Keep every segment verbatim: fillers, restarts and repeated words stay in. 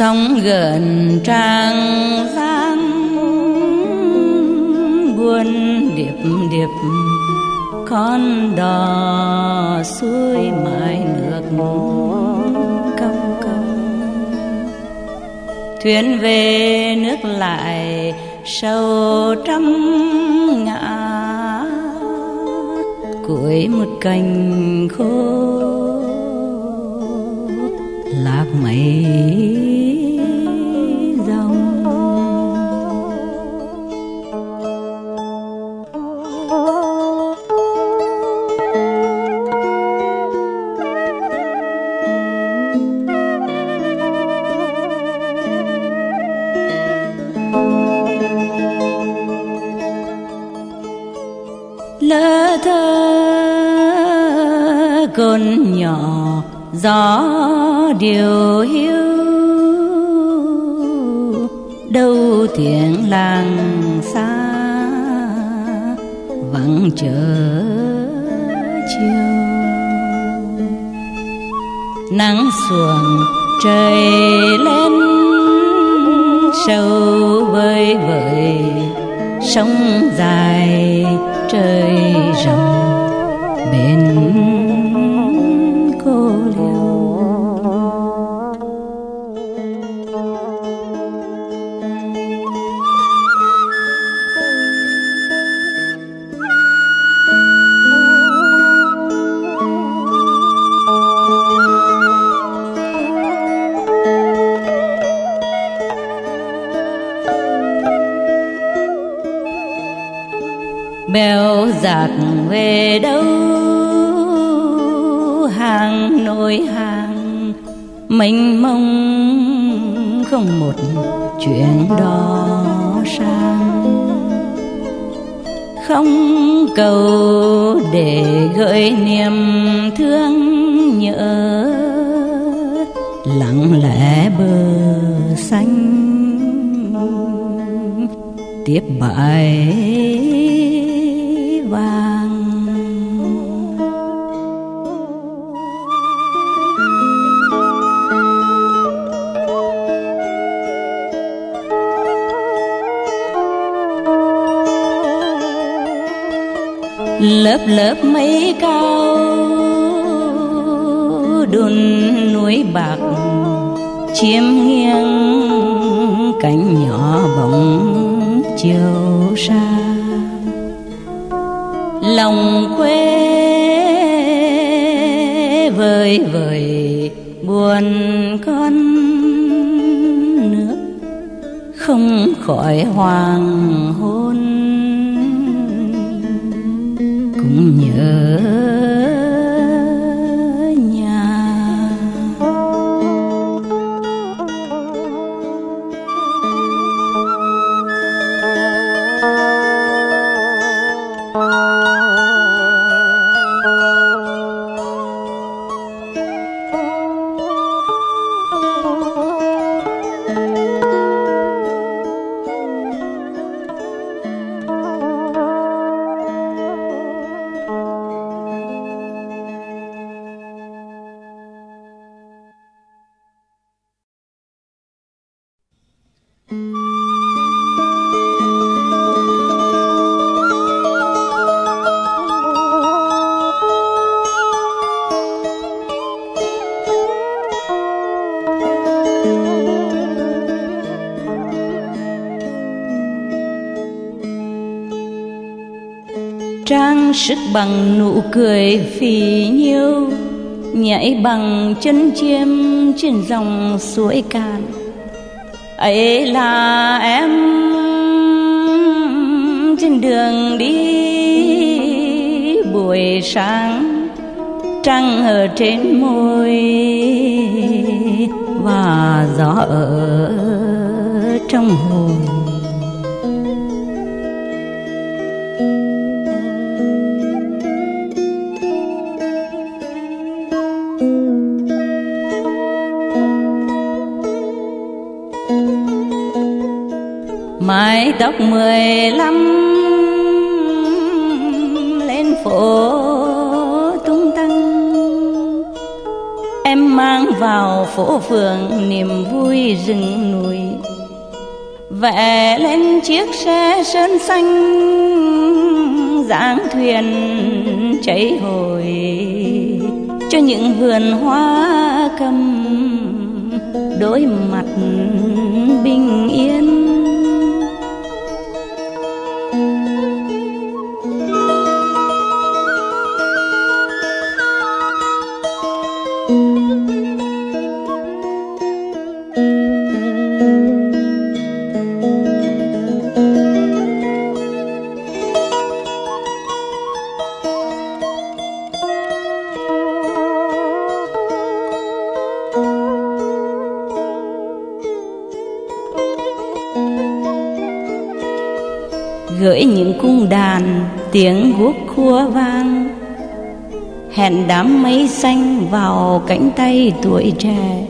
sóng gần trang giang buôn điệp điệp con đò xuôi mãi nước cong cong thuyền về nước lại sâu trăm ngã cuối một cành khô lạc mấy dòng. Lơ thơ con nhỏ gió điều hiu đâu tiếng làng xa vắng chờ chiều nắng xuồng trời lên sâu vơi vợi sông dài trời rộng bên cô liêu. Bèo dạt về đâu hàng nối hàng mênh mông không một chuyện đó sang không cầu để gợi niềm thương nhớ lặng lẽ bờ xanh tiếp bãi vàng. Lớp lớp mây cao đun núi bạc chiếm nghiêng cánh nhỏ bóng chiều xa lòng quê vơi vời buồn con nước không khỏi hoàng hôn cũng nhớ sức bằng nụ cười phì nhiêu nhảy bằng chân chiêm trên dòng suối cạn ấy là em trên đường đi buổi sáng trăng ở trên môi và gió ở trong hồn. Mái tóc mười lăm lên phố tung tăng em mang vào phố phường niềm vui rừng núi. Vẽ lên chiếc xe sơn xanh, dáng thuyền chảy hồi cho những vườn hoa cầm, đối mặt bình yên. Gửi những cung đàn tiếng guốc khua vang, hẹn đám mây xanh vào cánh tay tuổi trẻ,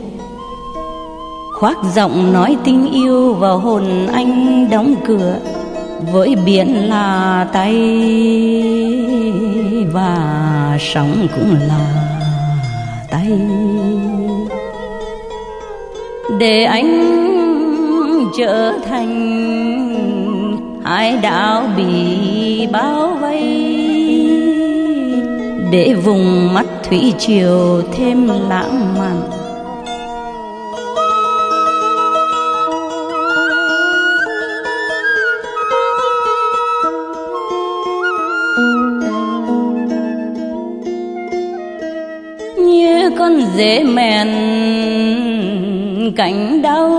khoác giọng nói tình yêu vào hồn anh đóng cửa với biển là tay và sóng cũng là tay. Để anh trở thành hải đảo bị bao vây, để vùng mắt thủy triều thêm lãng mạn. Như con dế mèn cánh đau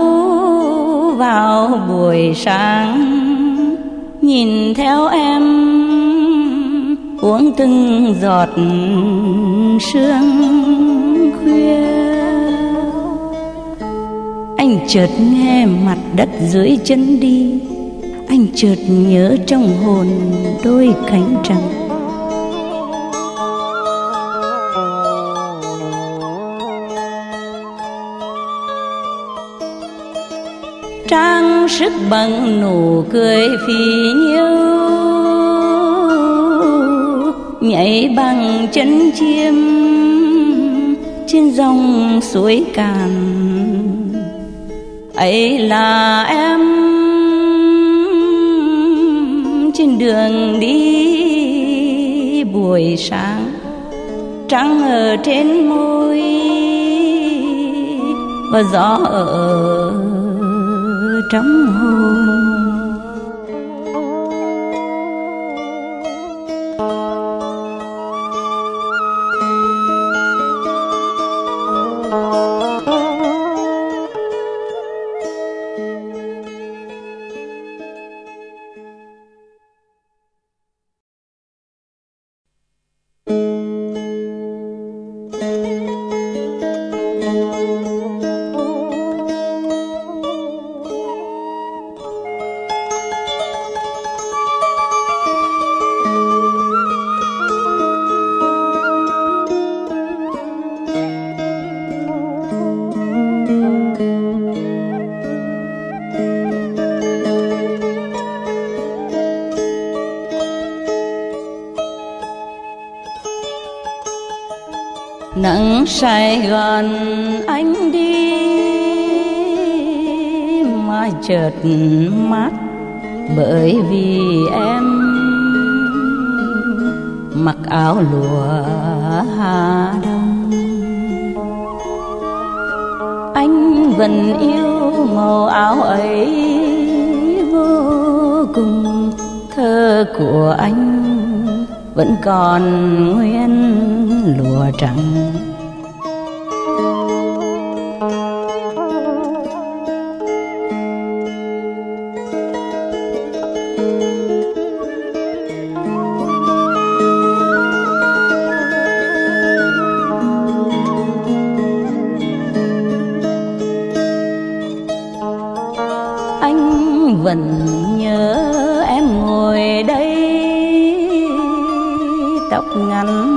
vào buổi sáng, nhìn theo em uống từng giọt sương khuya. Anh chợt nghe mặt đất dưới chân đi, anh chợt nhớ trong hồn đôi cánh trắng. Trang sức bằng nụ cười phì nhiêu, nhảy bằng chân chim trên dòng suối Càn. Ấy là em trên đường đi buổi sáng, trắng ở trên môi và gió ở trong hồn. Nắng Sài Gòn anh đi mà chợt mát, bởi vì em mặc áo lụa Hà Đông. Anh vẫn yêu màu áo ấy vô cùng, thơ của anh vẫn còn nguyên lụa trắng. Anh vẫn nhớ em ngồi đây, tóc ngắn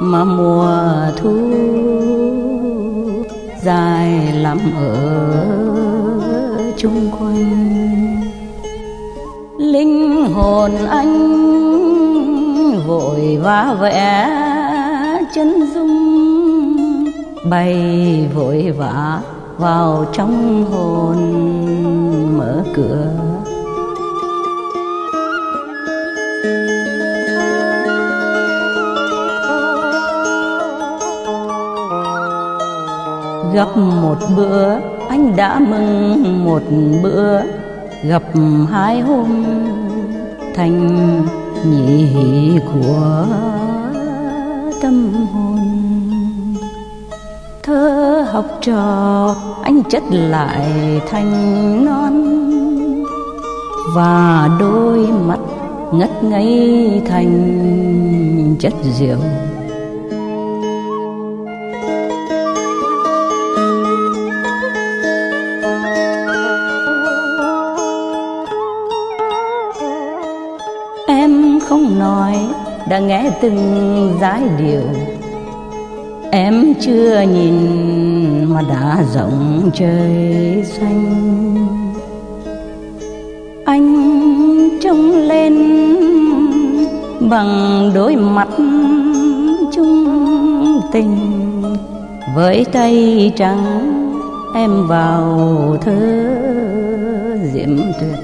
mà mùa thu dài lắm ở chung quanh. Linh hồn anh vội vã vẽ chân dung bay vội vã vào trong hồn mở cửa. Gặp một bữa anh đã mừng một bữa, gặp hai hôm thành nhị hỷ của tâm hồn. Thơ học trò anh chất lại thành non, và đôi mắt ngất ngây thành chất rượu. Em không nói đã nghe từng giai điệu, em chưa nhìn mà đã rộng trời xanh. Anh trông lên bằng đôi mắt chung tình, với tay trắng em vào thơ diễm tuyệt.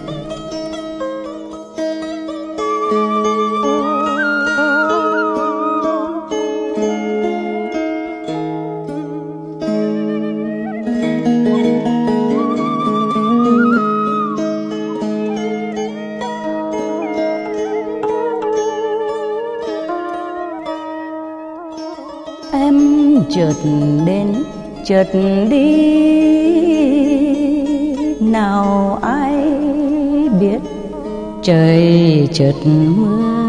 Chợt đến chợt đi nào ai biết, trời chợt mưa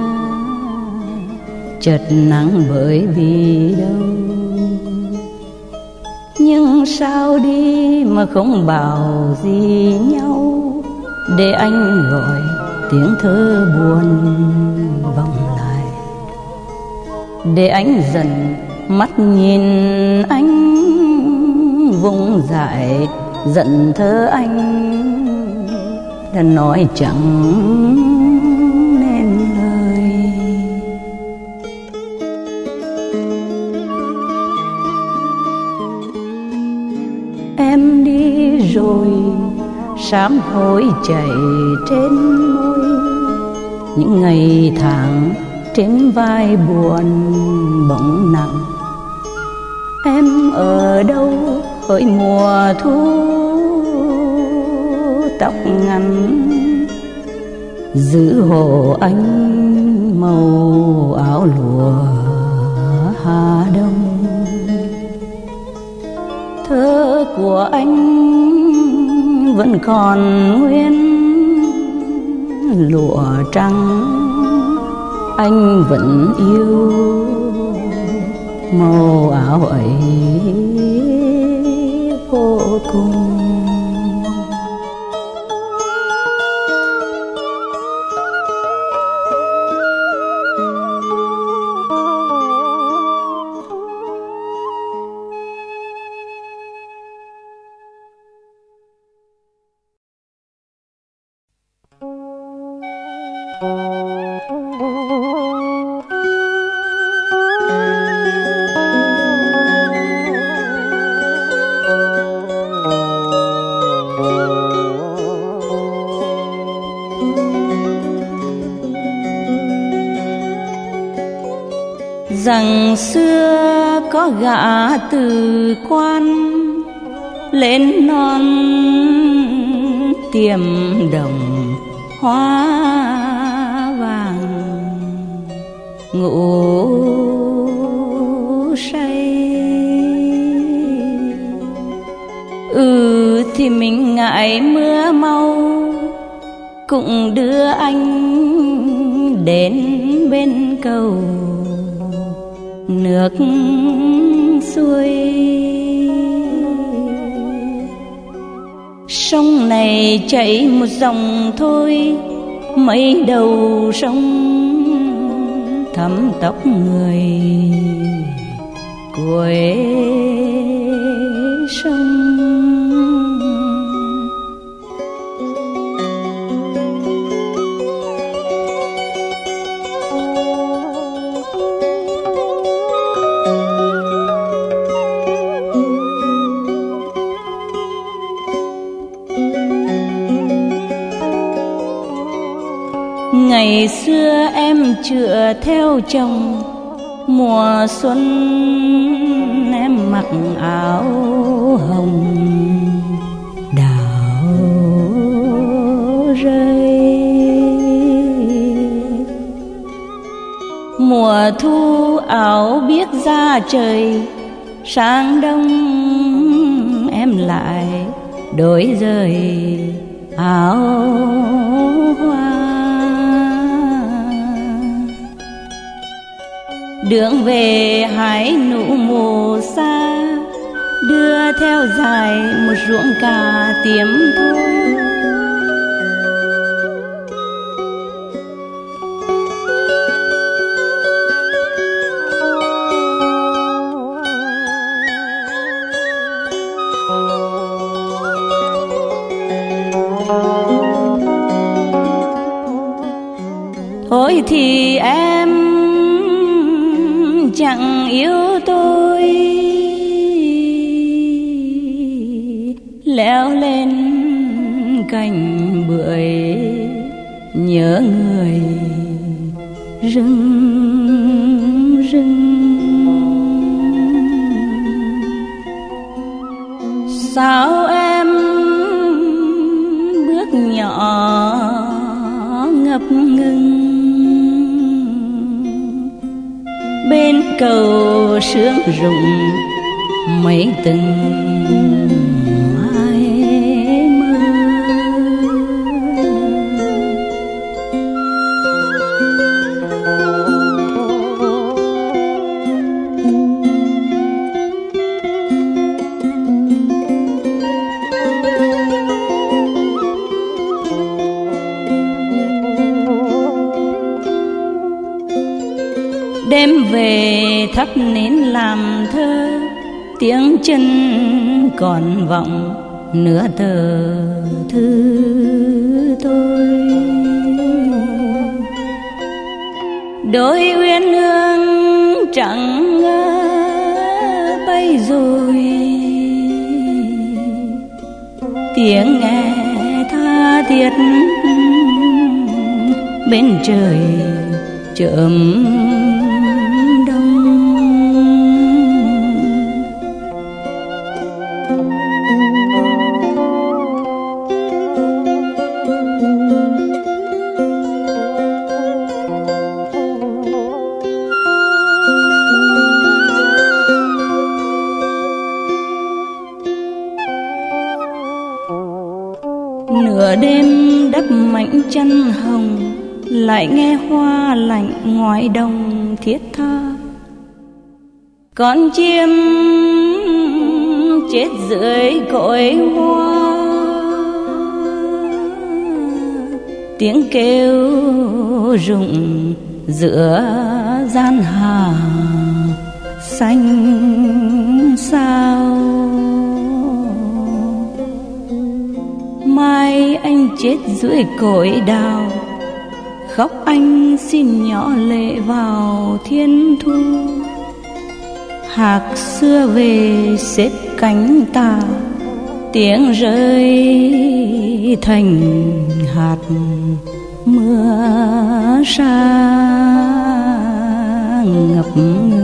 chợt nắng bởi vì đâu. Nhưng sao đi mà không bảo gì nhau, để anh gọi tiếng thơ buồn vọng lại, để anh dần mắt nhìn anh vùng dại giận thơ anh đã nói chẳng nên lời. Em đi rồi sám hối chảy trên môi, những ngày tháng trên vai buồn bỗng nặng. Em ở đâu hỡi mùa thu tóc ngắn, giữ hộ anh màu áo lụa Hà Đông. Thơ của anh vẫn còn nguyên lụa trắng, anh vẫn yêu màu áo ấy vô cùng. Rằng xưa có gã từ quan lên non tiềm đồng hoa vàng, ngủ say. Ừ thì mình ngại mưa mau, cũng đưa anh đến bên cầu nước xuôi. Sông này chảy một dòng thôi, mấy đầu sông thấm tóc người. Cuối sông ngày xưa em chựa theo chồng, mùa xuân em mặc áo hồng đào rơi. Mùa thu áo biếc ra trời, sáng đông em lại đổi rời áo hoa. Đường về hái nụ mù xa, đưa theo dài một ruộng cà tiếm thôi. Thôi thì em chẳng yêu tôi, leo lên cành bưởi nhớ người rừng rừng. Sao em bước nhỏ ngập ngừng bên cầu sương rụng mấy từng mãi mơ. Đêm về thắp nến làm thơ, tiếng chân còn vọng nửa tờ thư tôi. Đôi uyên ương chẳng ngờ bay rồi, tiếng nghe tha thiết bên trời chớm đêm đắp mảnh chân hồng, lại nghe hoa lạnh ngoài đồng thiết tha. Con chim chết dưới cội hoa, tiếng kêu rụng giữa gian hà xanh sao. Mai anh chết dưới cội đào, khóc anh xin nhỏ lệ vào thiên thu. Hạc xưa về xếp cánh tà, tiếng rơi thành hạt mưa sa ngập ngừng.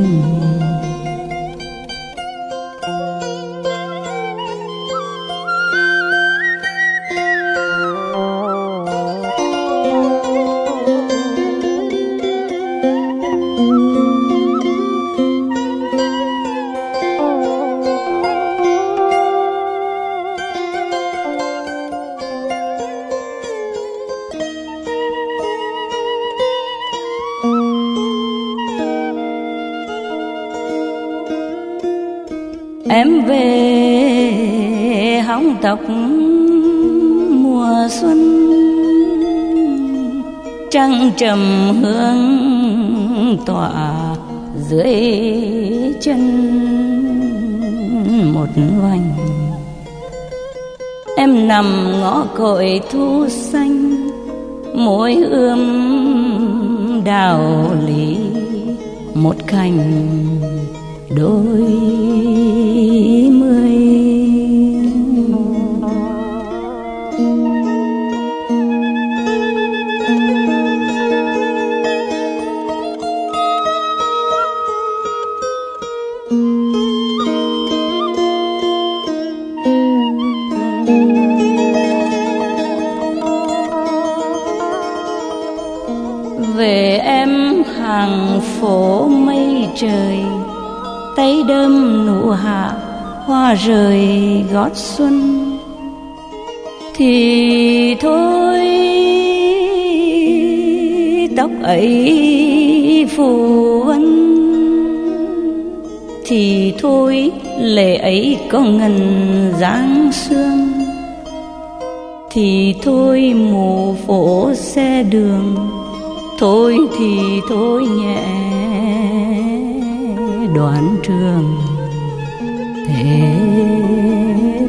Em về hóng tóc mùa xuân, trăng trầm hương tỏa dưới chân một vành. Em nằm ngõ cội thu xanh, môi ươm đào lý một cành đôi mươi. về em hàng phố mây trời, tay đơm nụ hạ hoa rời gót xuân. Thì thôi tóc ấy phù vân, thì thôi lệ ấy có ngần dáng sương, thì thôi mù phố xe đường, thôi thì thôi nhẹ đoạn trường. Thế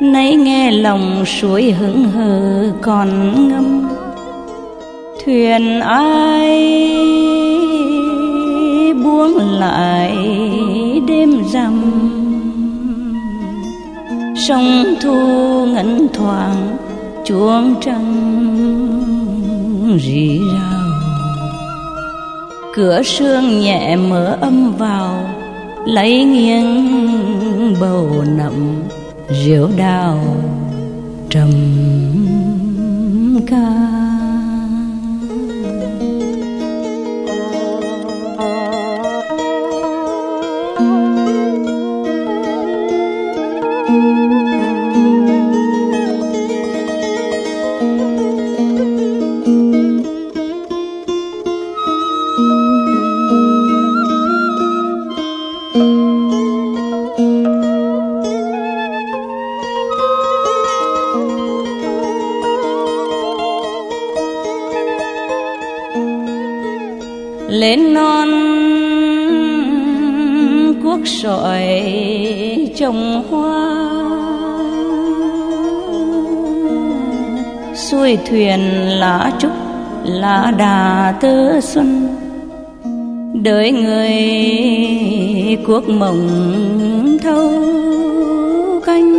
nãy nghe lòng suối hững hờ còn ngâm. Thuyền ai buông lại đêm rằm, sông thu ngẩn thoảng chuông trăng rì rào. Cửa sương nhẹ mở âm vào, lấy nghiêng bầu nậm diễu đào trầm ca. Lên non cuốc sỏi trồng hoa, xuôi thuyền lá trúc lá đà tơ xuân. Đời người cuốc mộng thâu canh,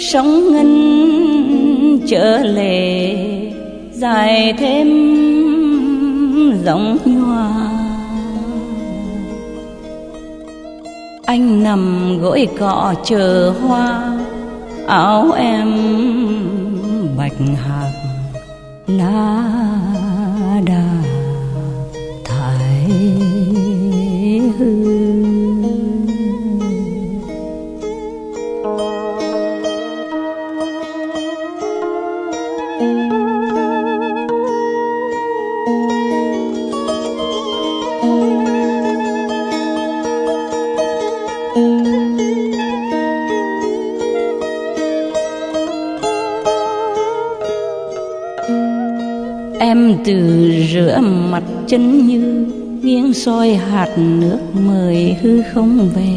sóng ngân trở lệ dài thêm giọng nhòa. Anh nằm gỗi cọ chờ hoa, áo em bạch hạc lá đà thái hư. Em từ rửa mặt chân như, nghiêng soi hạt nước mời hư không về.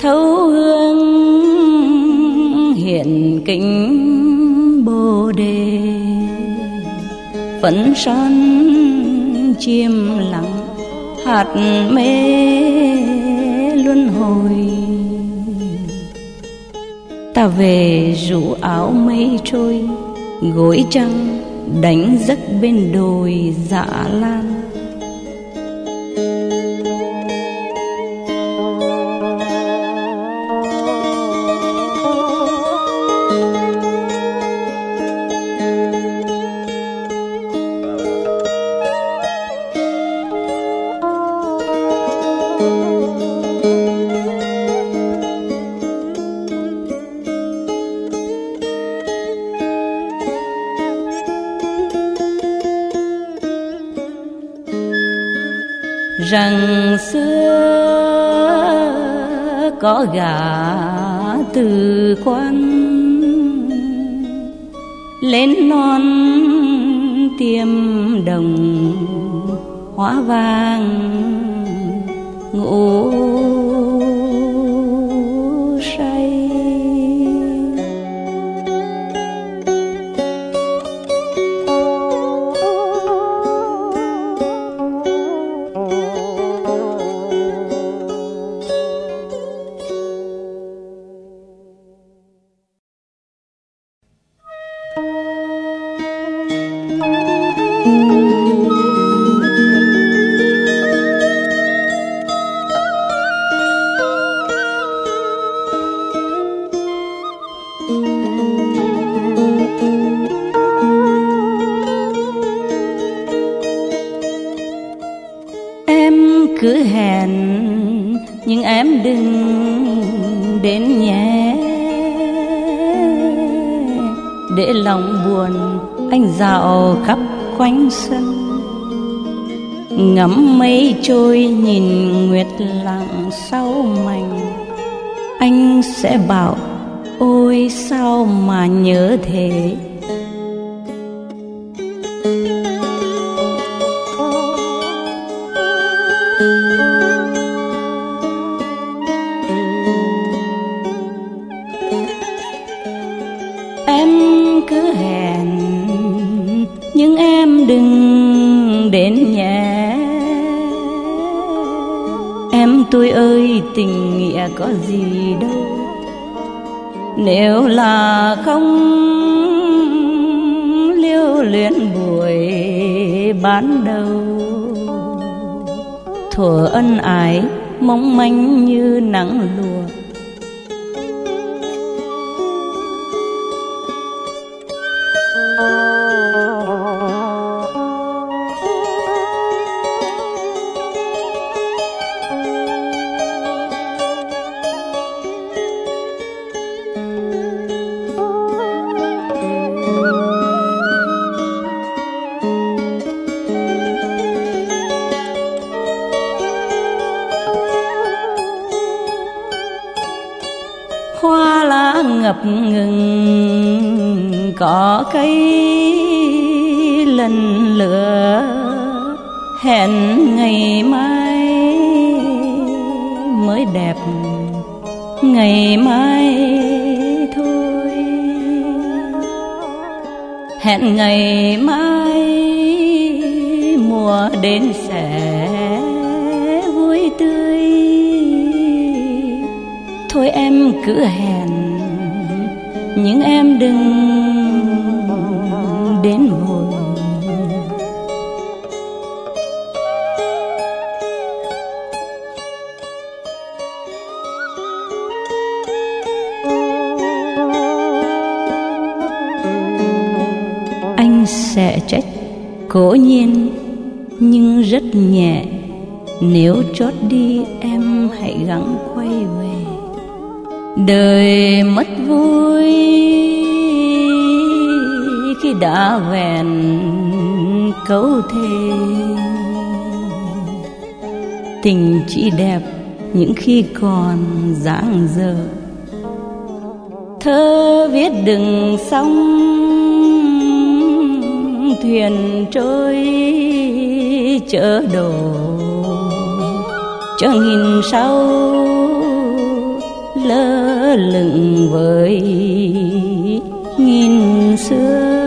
Thấu hương hiện kính bồ đề, phấn son chiêm lặng hạt mê luân hồi. Ta về rủ áo mây trôi, gối trăng đánh giấc bên đồi Dạ Lan. Rằng xưa có gã từ quan, lên non tiêm đồng hóa vàng ngủ say. cứ hẹn, nhưng em đừng đến nhé. Để lòng buồn anh dạo khắp quanh sân, ngắm mây trôi nhìn nguyệt lặng sau mành. Anh sẽ bảo ôi sao mà nhớ thế. Em cứ hẹn, nhưng em đừng đến nhé. Em tôi ơi, tình nghĩa có gì đâu, nếu là không lưu luyến buổi ban đầu. Thuở ân ái mong manh như nắng lùa, hoa lá ngập ngừng cỏ cây lần lửa. Hẹn ngày mai mới đẹp, ngày mai thôi. Hẹn ngày mai mùa đến sẽ vui tươi. Thôi em cứ hẹn, nhưng em đừng đến buồn. Anh sẽ trách cố nhiên nhưng rất nhẹ, nếu chót đi em hãy gắng quay về. Đời mất vui khi đã vẹn câu thề. Tình chỉ đẹp những khi còn dáng dở, thơ viết đừng sóng thuyền trôi chở đồ. Cho nghìn sau lơ lửng với nghìn xưa.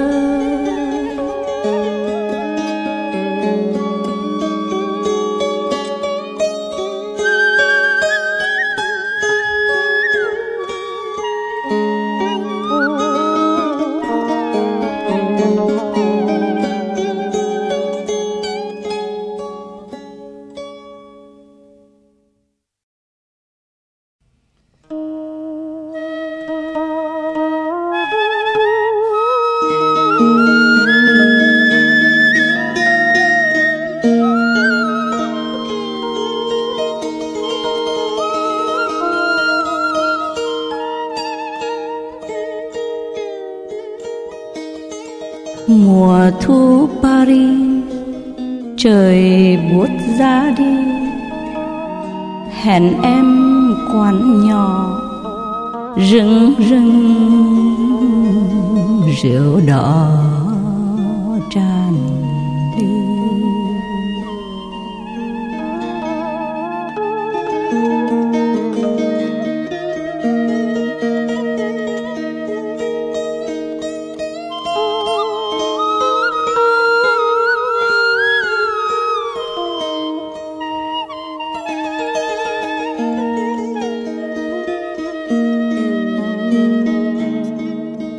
Mùa thu Paris trời buốt giá đi. Hẹn em quán nhỏ rừng rừng rượu đỏ tràn ly.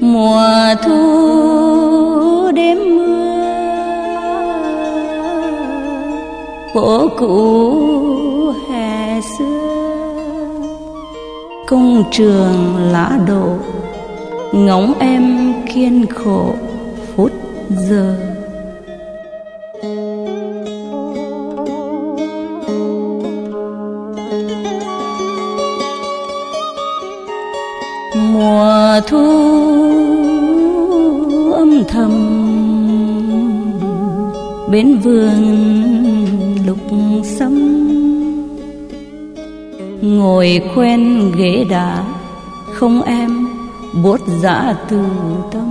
Mùa thu đêm mưa phố cũ hè xưa. Công trường lá đổ ngóng em kiên khổ phút giờ. thu âm thầm bên vườn lục sâm, ngồi quen ghế đá không em buốt dã từ tâm.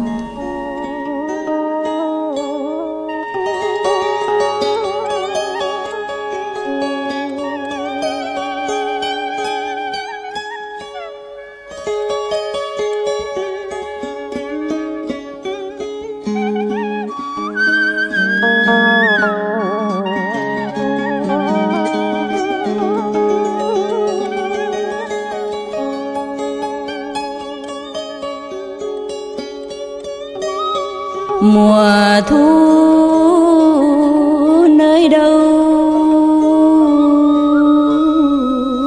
Mùa thu nơi đâu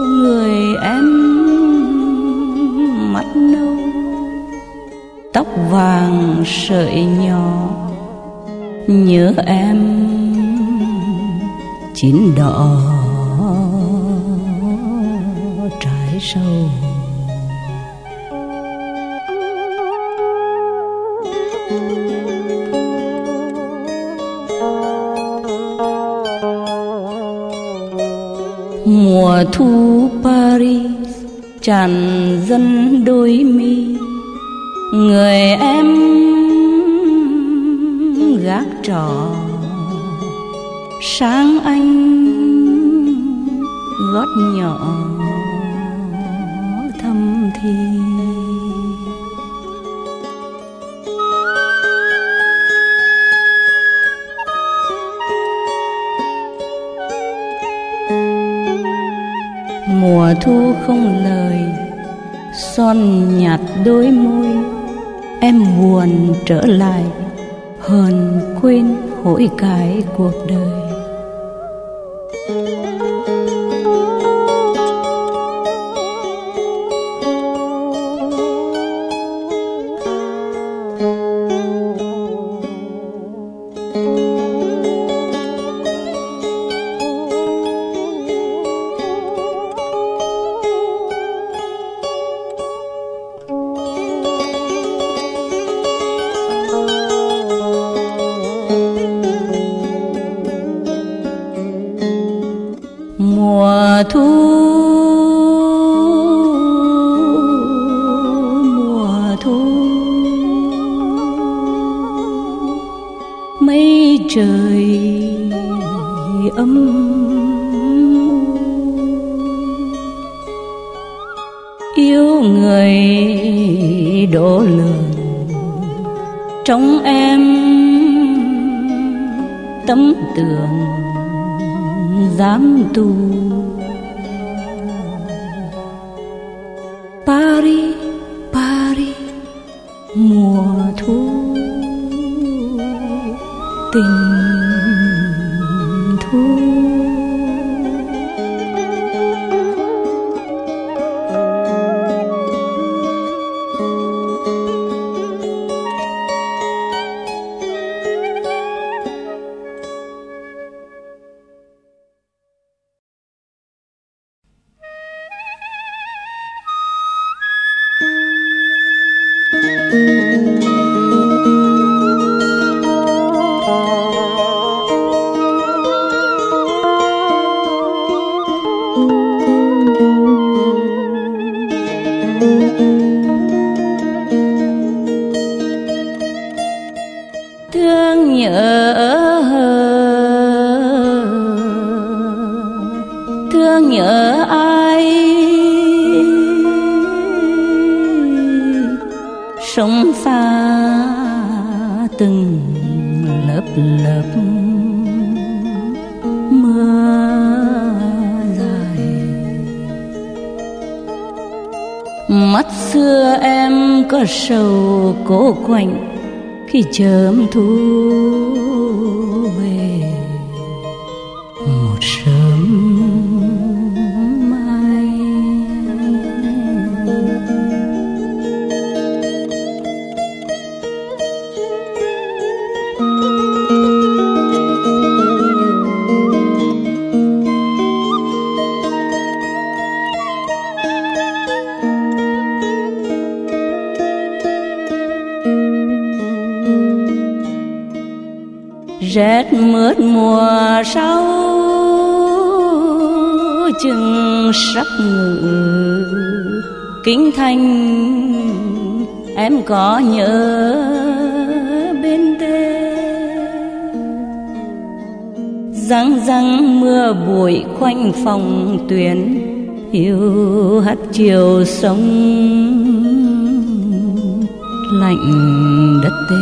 người em mắt nâu, tóc vàng sợi nhỏ, nhớ em chín đỏ trái sâu. Mùa thu Paris tràn dân đôi mi, người em gác trò sáng anh gót nhỏ thâm thi. Mùa thu không lời son nhạt đôi môi, em buồn trở lại hờn quên hối cải cuộc đời. Mùa thu mùa thu mây trời âm u, yêu người đổ lường trong em tấm tường dám tu. Paris, Paris, mùa thu tình thu. Thương nhớ thương nhớ ai sống xa từng lớp lớp mưa dài. Mắt xưa em có sầu cố quạnh khi chớm thu về một sớm mai. rét mướt mùa sau chừng sắp ngự Kinh Thành, em có nhớ bên đê răng răng mưa bụi quanh phòng tuyến hiu hắt chiều sông lạnh đất tê.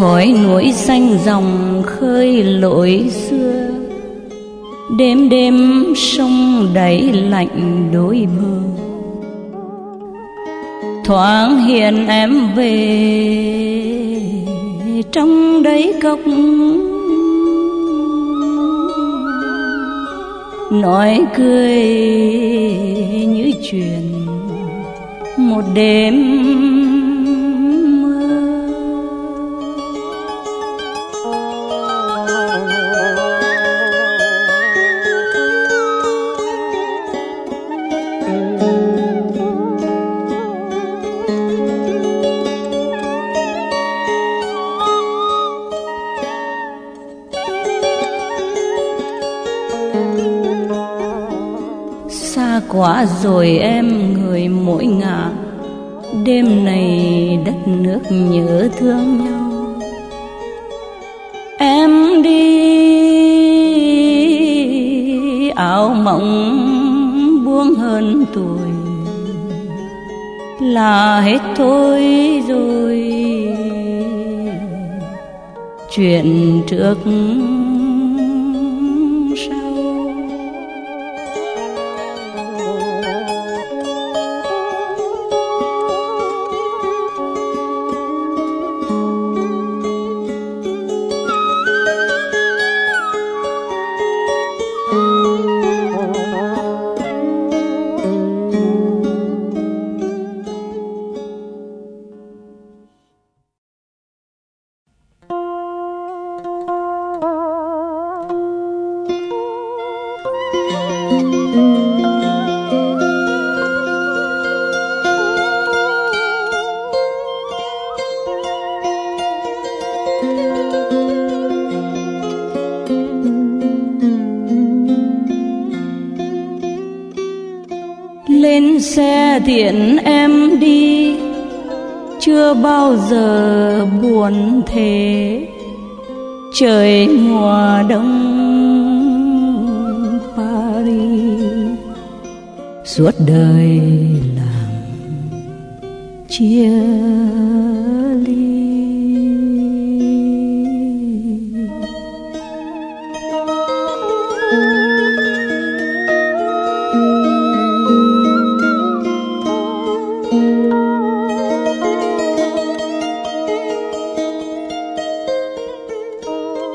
Khói núi xanh dòng khơi lội xưa, đêm đêm sông đáy lạnh đôi bờ. Thoáng hiện em về trong đáy cốc, nói cười như chuyện một đêm. Quá rồi em người mỗi ngả, đêm này đất nước nhớ thương nhau. Em đi áo mộng buông hơn tuổi là hết thôi rồi, chuyện trước tiện em đi, chưa bao giờ buồn thế. Trời mùa đông Paris suốt đời làm chia ly.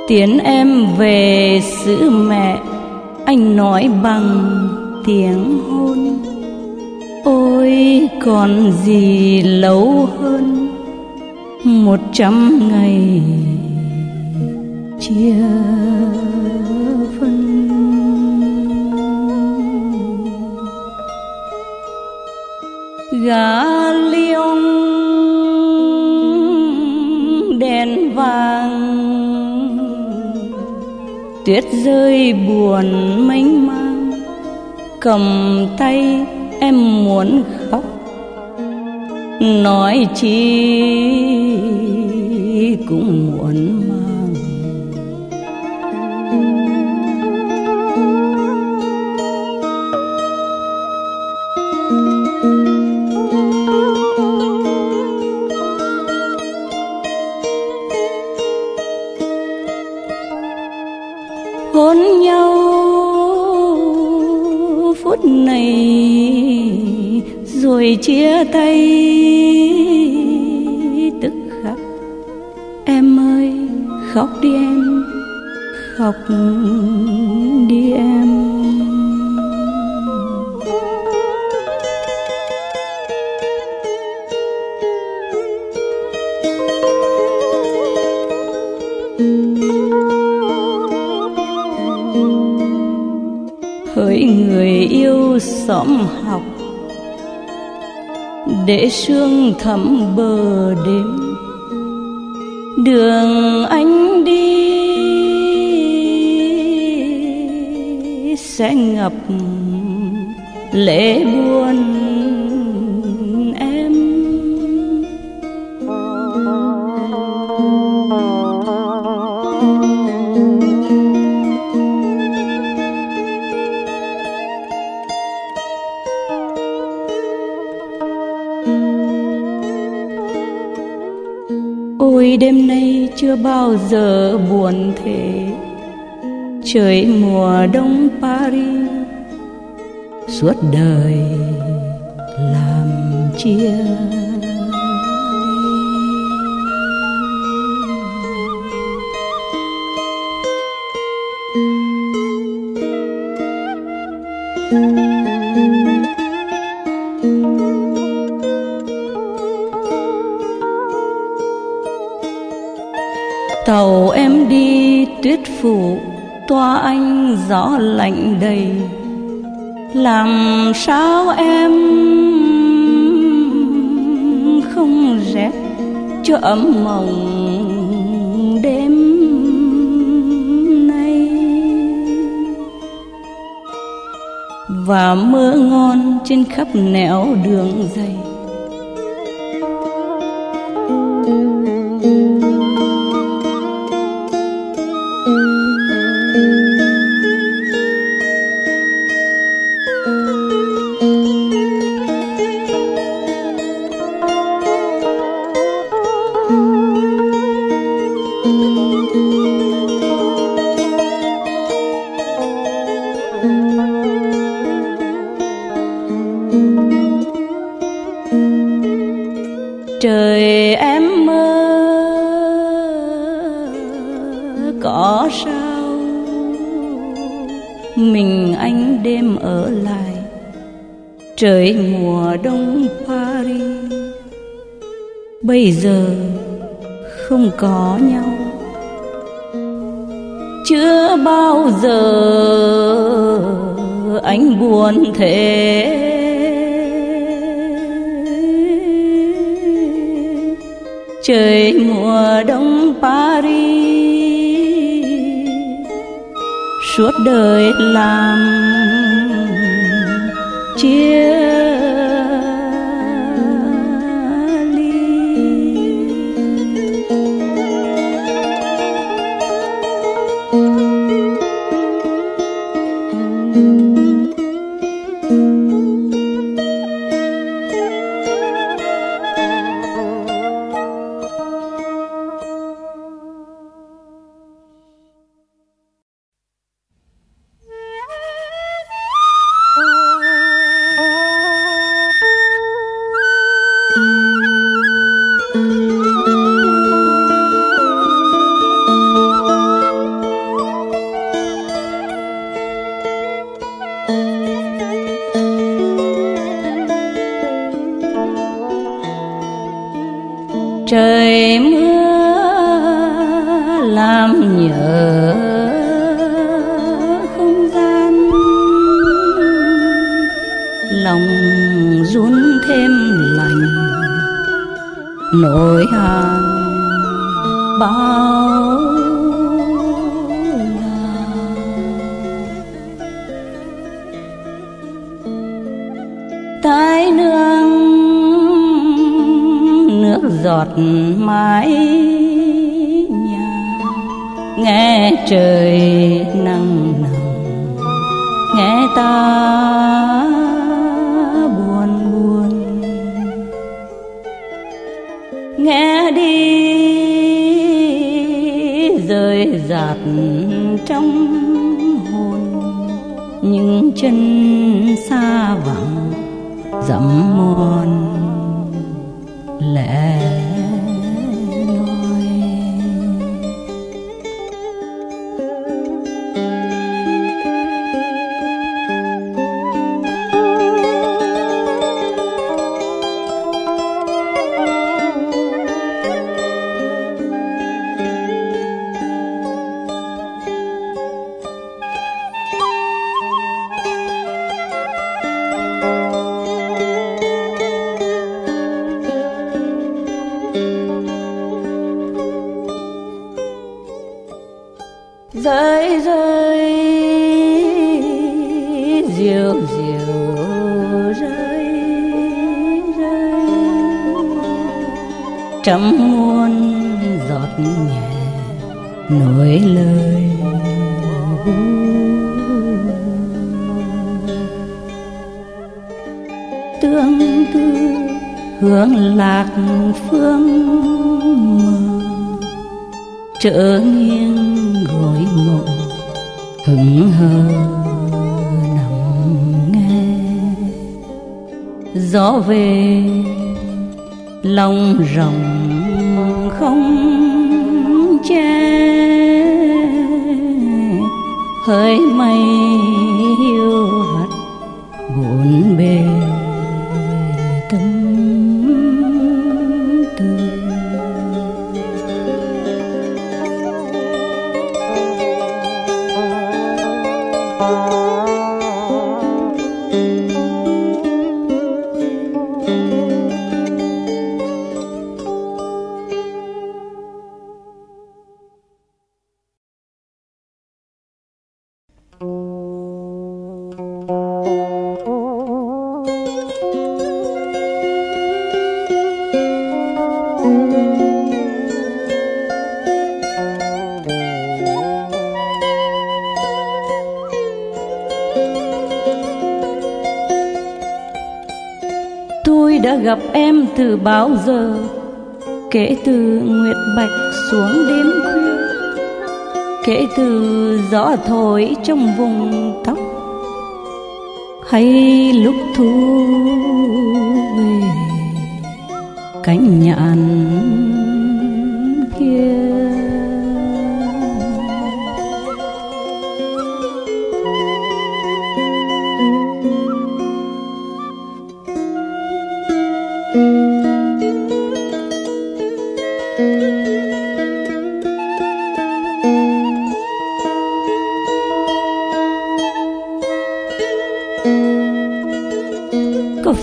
Tiến em về xứ mẹ, anh nói bằng tiếng hôn. Ôi còn gì lâu hơn một trăm ngày chia phân. Gà liêng đèn vàng, tuyết rơi buồn mênh mang, cầm tay em muốn khóc. Nói chi cũng muốn mang. Hôn nhau phút này rồi chia tay tức khắc em ơi. khóc đi em, khóc đi em. Hỡi người yêu xóm học, để sương thấm bờ đêm, đường anh đi sẽ ngập lệ buồn em. Ôi đêm nay chưa bao giờ buồn thế, trời mùa đông Paris suốt đời làm chia. Tàu em đi tuyết phủ, toa anh gió lạnh đầy, làm sao em không rét cho ấm mộng đêm nay. Và mưa ngon trên khắp nẻo đường dây, trời em mơ có sao mình anh đêm ở lại, trời mùa đông Paris bây giờ không có nhau, chưa bao giờ anh buồn thế. Trời mùa đông Paris suốt đời làm chia ly. Trời mưa làm nhớ không gian, lòng run thêm lạnh nỗi hàng bao la. Tái nương nước giọt mái nhà, nghe trời nắng nồng, nghe ta buồn buồn, nghe đi rơi rạt trong hồn những chân xa vắng dẫm mòn lẻ loi. rơi rơi diều diều rơi rơi trầm muôn giọt nhẹ nối lời tương tư hướng lạc phương mờ trở nghiêng gối mộ hững hờ nằm nghe gió về lòng rồng không che hơi mây hiu hắt bốn bề tâm tư gặp em từ bao giờ, kể từ Nguyệt Bạch xuống đêm khuya, kể từ gió thổi trong vùng tóc, hay lúc thu về cánh nhạn kia.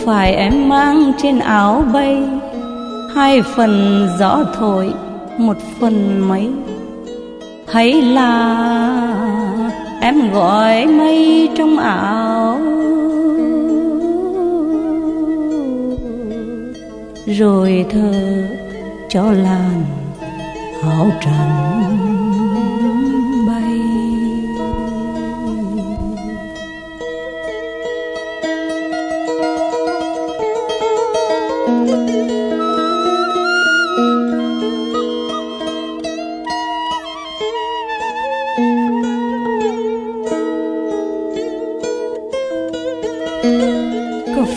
Phải em mang trên áo bay hai phần gió thổi, một phần mây, hay là em gọi mây trong áo rồi thơ cho làn áo trắng bay.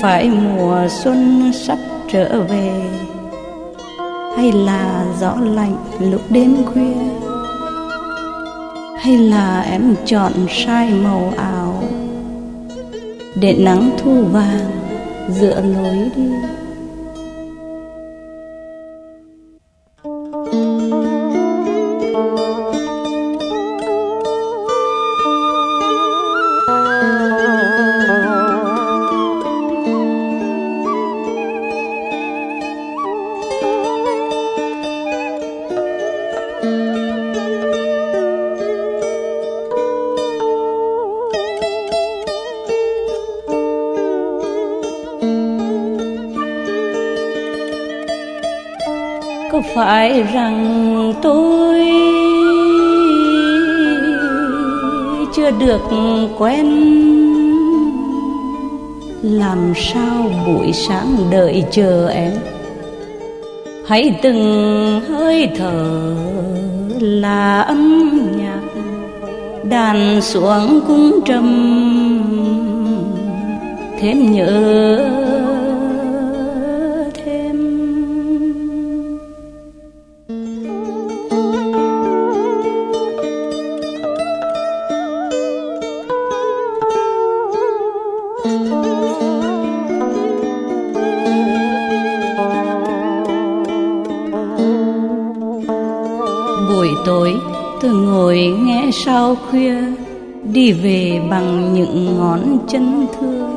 Phải mùa xuân sắp trở về, hay là gió lạnh lúc đêm khuya, hay là em chọn sai màu áo để nắng thu vàng dựa lối đi. Có phải rằng tôi chưa được quen làm sao buổi sáng đợi chờ em, hãy từng hơi thở là âm nhạc đàn xuống cũng trầm thêm nhớ sau khuya đi về bằng những ngón chân thưa,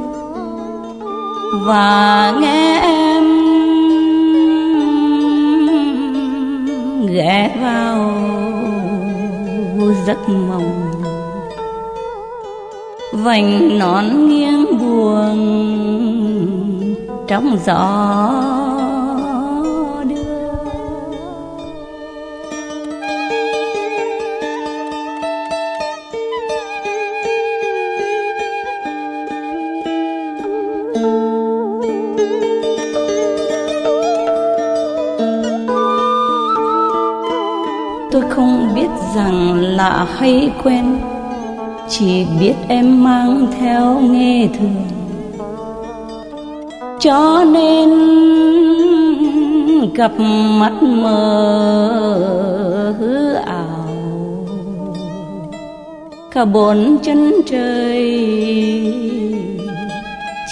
và nghe em ghé vào giấc mộng. Vành nón nghiêng buồn trong gió đưa. Tôi không biết rằng lạ hay quen, chỉ biết em mang theo nghề thường, cho nên gặp mắt mơ hư ảo. Cả bốn chân trời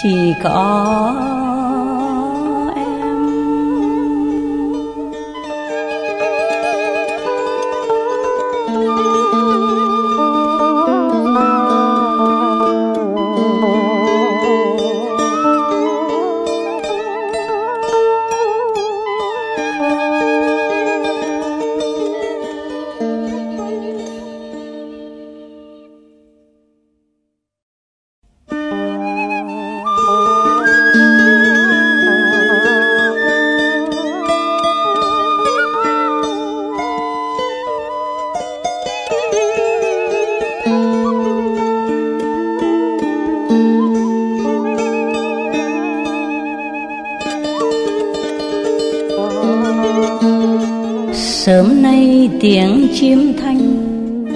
chỉ có sớm nay tiếng chim thanh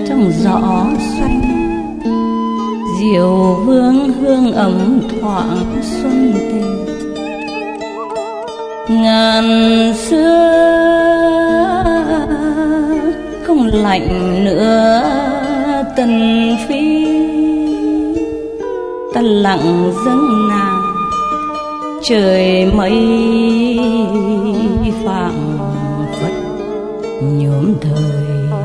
trong gió xanh, diều vương hương ấm thoảng xuân tình. Ngàn xưa không lạnh nữa tần phi, ta lặng dâng nàng trời mây phảng phất nhuộm thời gian.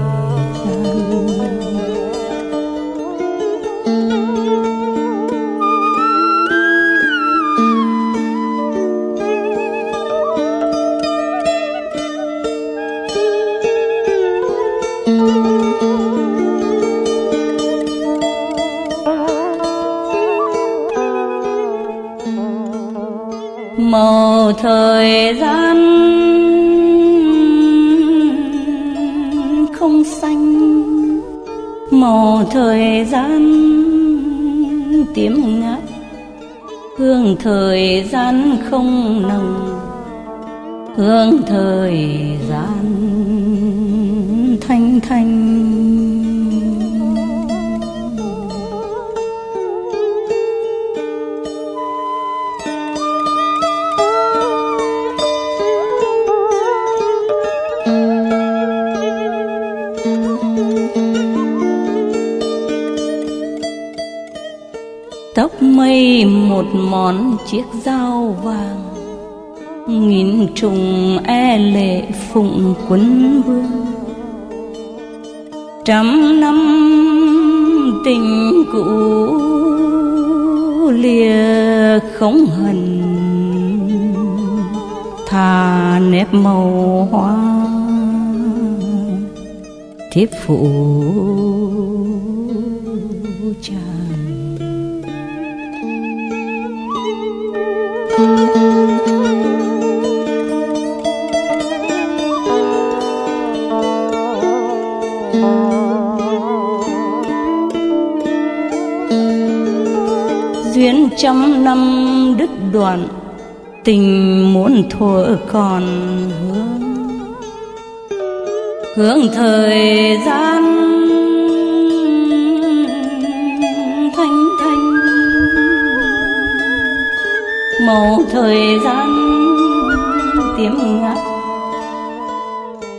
Màu thời gian không xanh, màu thời gian tím ngát, hương thời gian không nồng, hương thời gian thanh thanh. Tóc mây một món chiếc dao vàng, nghìn trùng e lệ phụng quấn vương. Trăm năm tình cũ lìa không hận, thà nếp màu hoa thiếp phụ trà. Duyên trăm năm đứt đoạn, tình muốn thuở còn hướng, hướng thời gian thanh thanh. Màu thời gian tím ngát,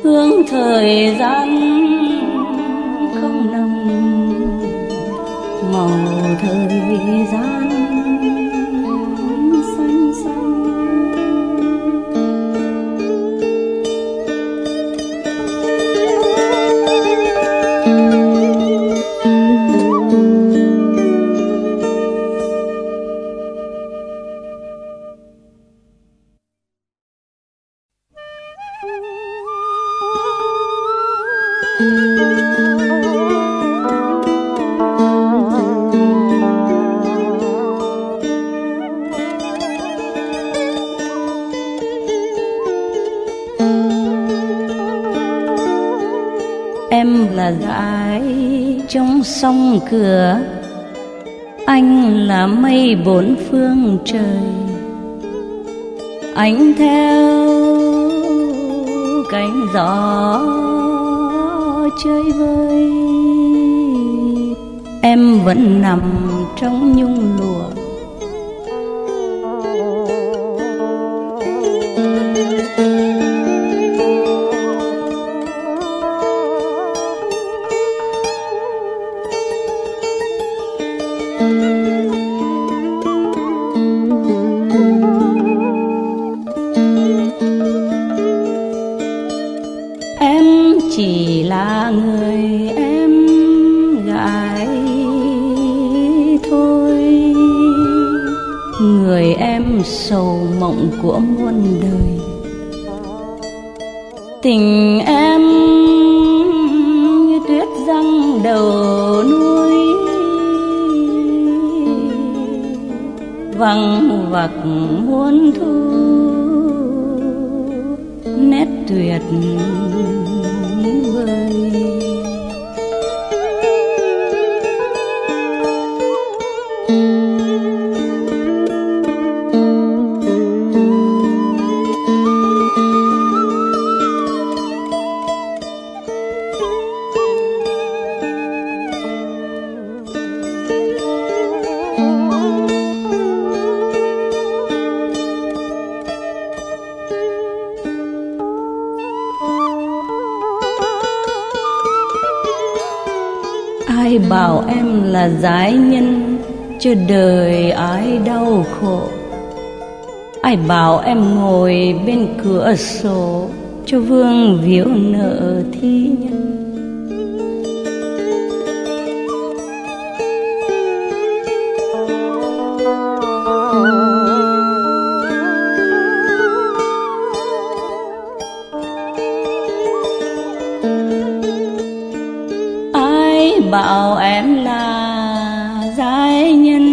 hướng thời gian không nồng, màu thời gian thank you. Em là gái trong sông cửa, anh là mây bốn phương trời. Anh theo cánh gió chơi vơi, em vẫn nằm trong nhung lụa. Chỉ là người em gái thôi, người em sầu mộng của muôn đời. Tình em như tuyết răng đầu núi, vằng vặc muôn thu nét tuyệt. Ai bảo em là giái nhân cho đời ái đau khổ, ai bảo em ngồi bên cửa sổ cho vương víu nợ thi nhân. Bảo em là giai nhân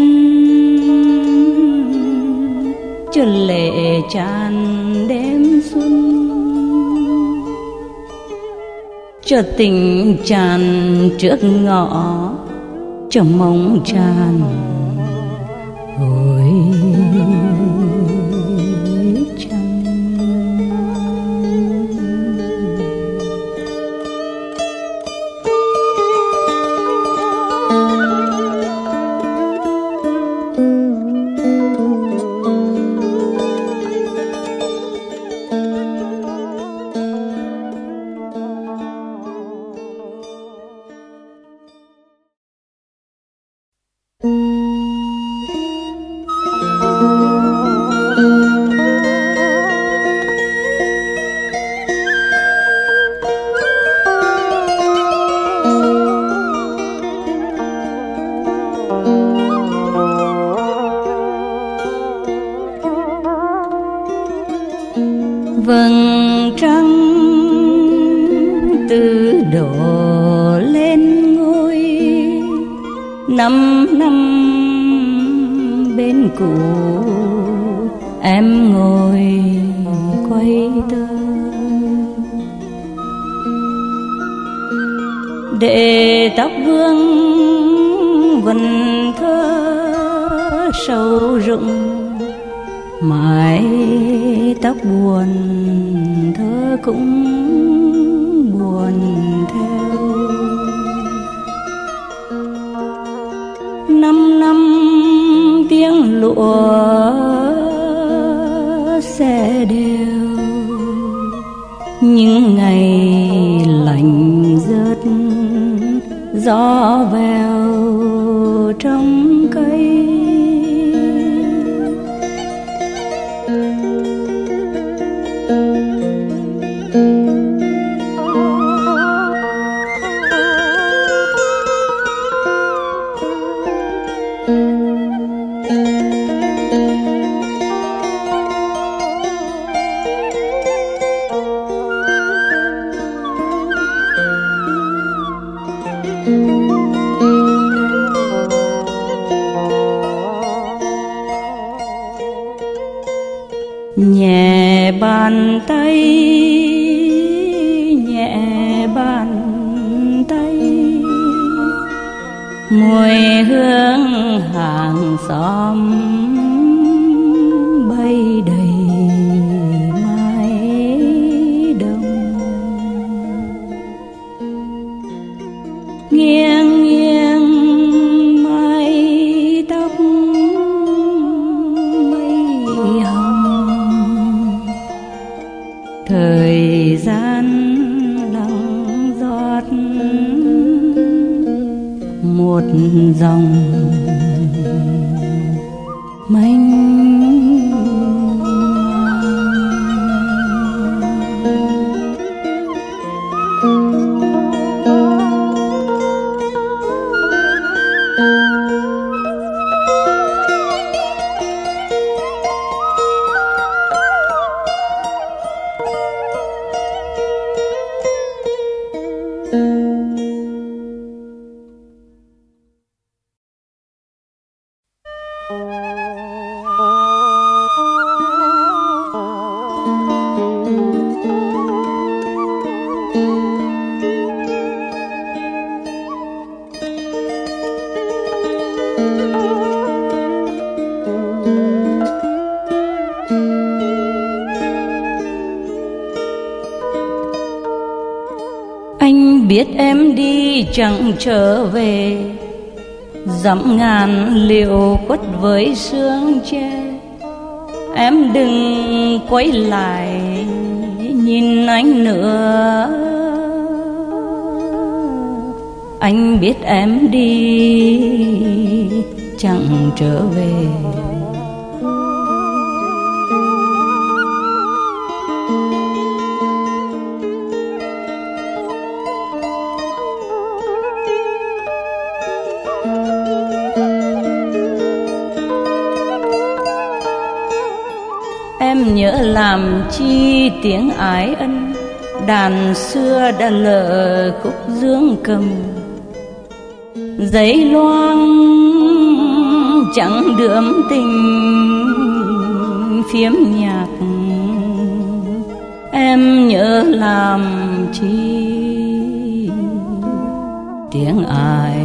cho lệ tràn đêm xuân, cho tình tràn trước ngõ, cho mộng tràn hồi trăng. Vầng trăng từ đổ lên ngôi, năm năm bên cũ em ngồi quay tơ. Để tóc vương vần thơ sầu rụng, mãi tóc buồn thơ cũng buồn theo. Năm năm tiếng lụa sẽ đều, những ngày lạnh rớt gió vèo trong cây. Nhẹ bàn tay, nhẹ bàn mùi hương hàng xóm bay đầy mái đông, nghiêng nghiêng mái tóc mây hồng, thời gian lặng giọt một dòng mênh mang. Biết em đi chẳng trở về, dặm ngàn liệu quất với sương tre. Em đừng quay lại nhìn anh nữa. Anh biết em đi chẳng trở về. Em nhớ làm chi tiếng ái ân, đàn xưa đã lỡ khúc dương cầm. Giấy loang chẳng đượm tình phiếm nhạc, em nhớ làm chi tiếng ái.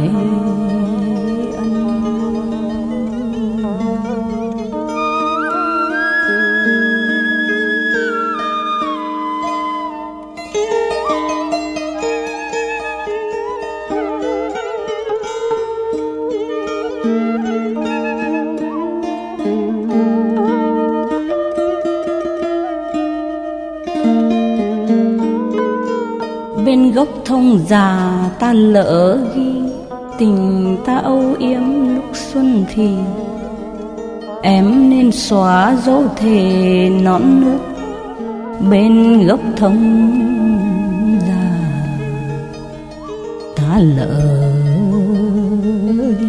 Bên gốc thông già ta lỡ ghi tình ta âu yếm lúc xuân thì. Em nên xóa dấu thề nõn nước bên gốc thông già ta lỡ đi.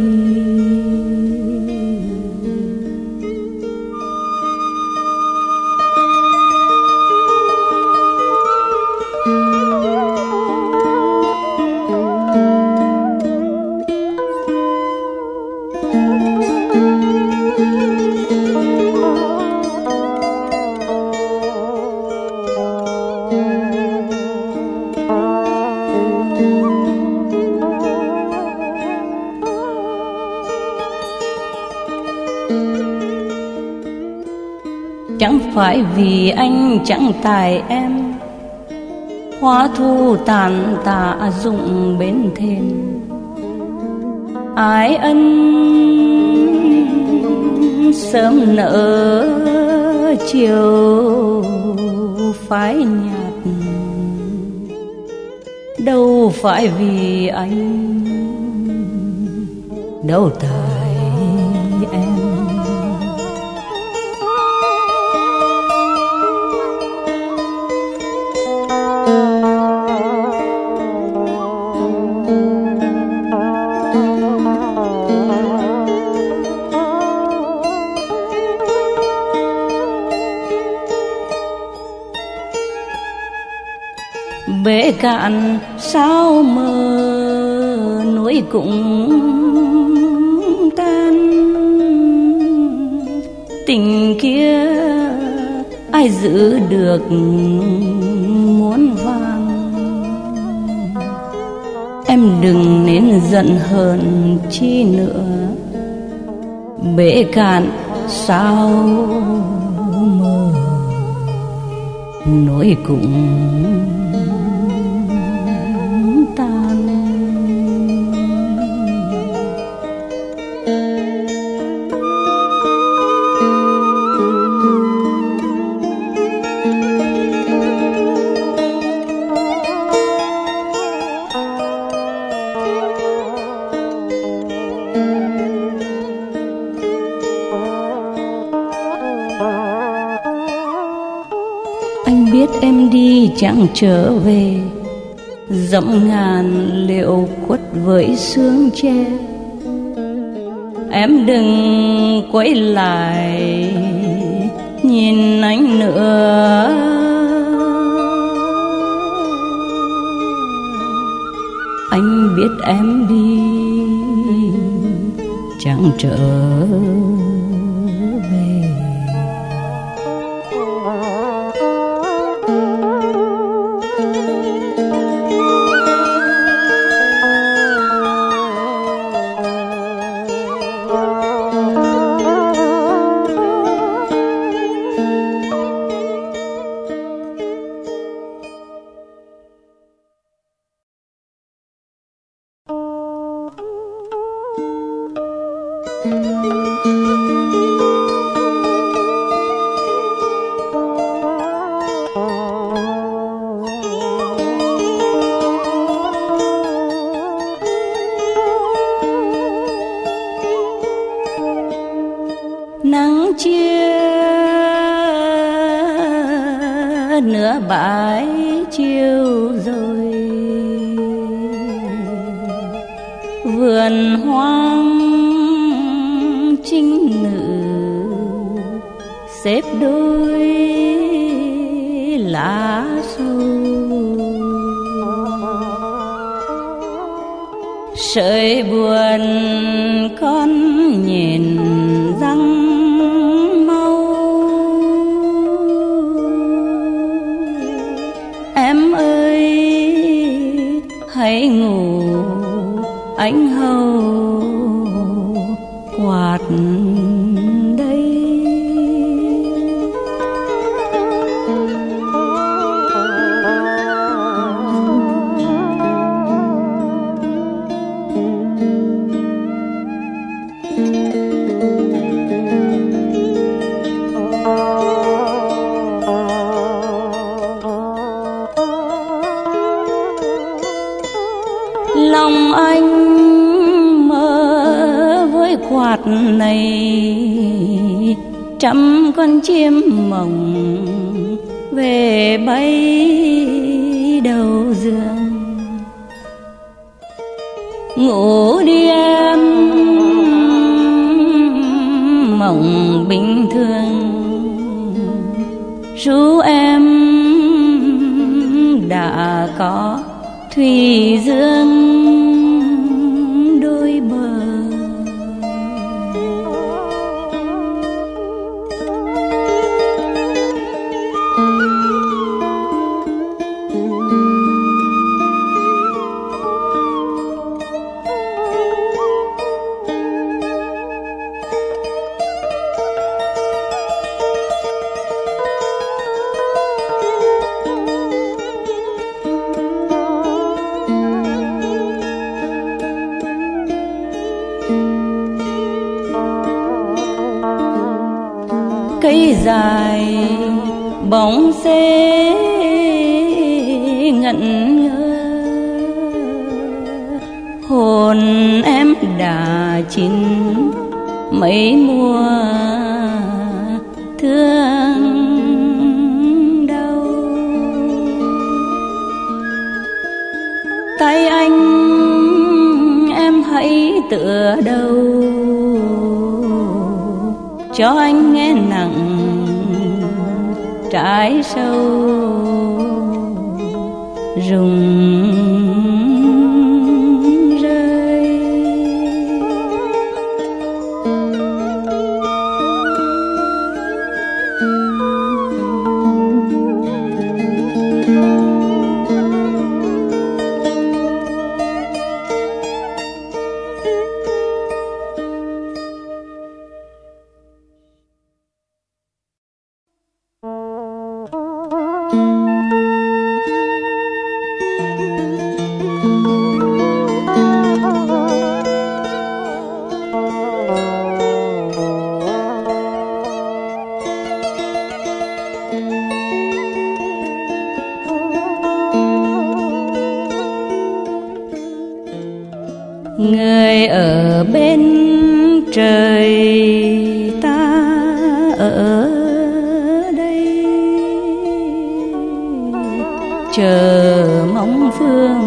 Chẳng phải vì anh chẳng tài em, hoa thu tàn tạ rụng bến thềm. Ái ân sớm nở chiều phai nhạt, đâu phải vì anh đâu tài. Bể cạn sao mơ núi cũng tan, tình kia ai giữ được muôn vàng. em đừng nên giận hờn chi nữa, bể cạn sao mơ nỗi cũng tan. Anh biết em đi chẳng trở về, dặm ngàn liệu quất với sương tre. Em đừng quay lại nhìn anh nữa, anh biết em đi chẳng trở về. Nắng chia nửa bãi chiều rồi, vườn hoang trinh nữ xếp đôi lá xù. Sợi buồn con nhìn răng mau, em ơi hãy ngủ anh hầu quạt đây. Lòng anh mơ với quạt này, trăm con chim mộng về bay đầu giường. Ngủ đi em mộng bình thường, ru em đã có thủy dương đôi bờ. Cây dài bóng xế ngẩn ngơ, hồn em đã chín mấy mùa thương đau. Tay anh em hãy tựa đầu, cho anh nghe nặng trái sâu rụng rơi. người ở bên trời, ta ở đây chờ mong phương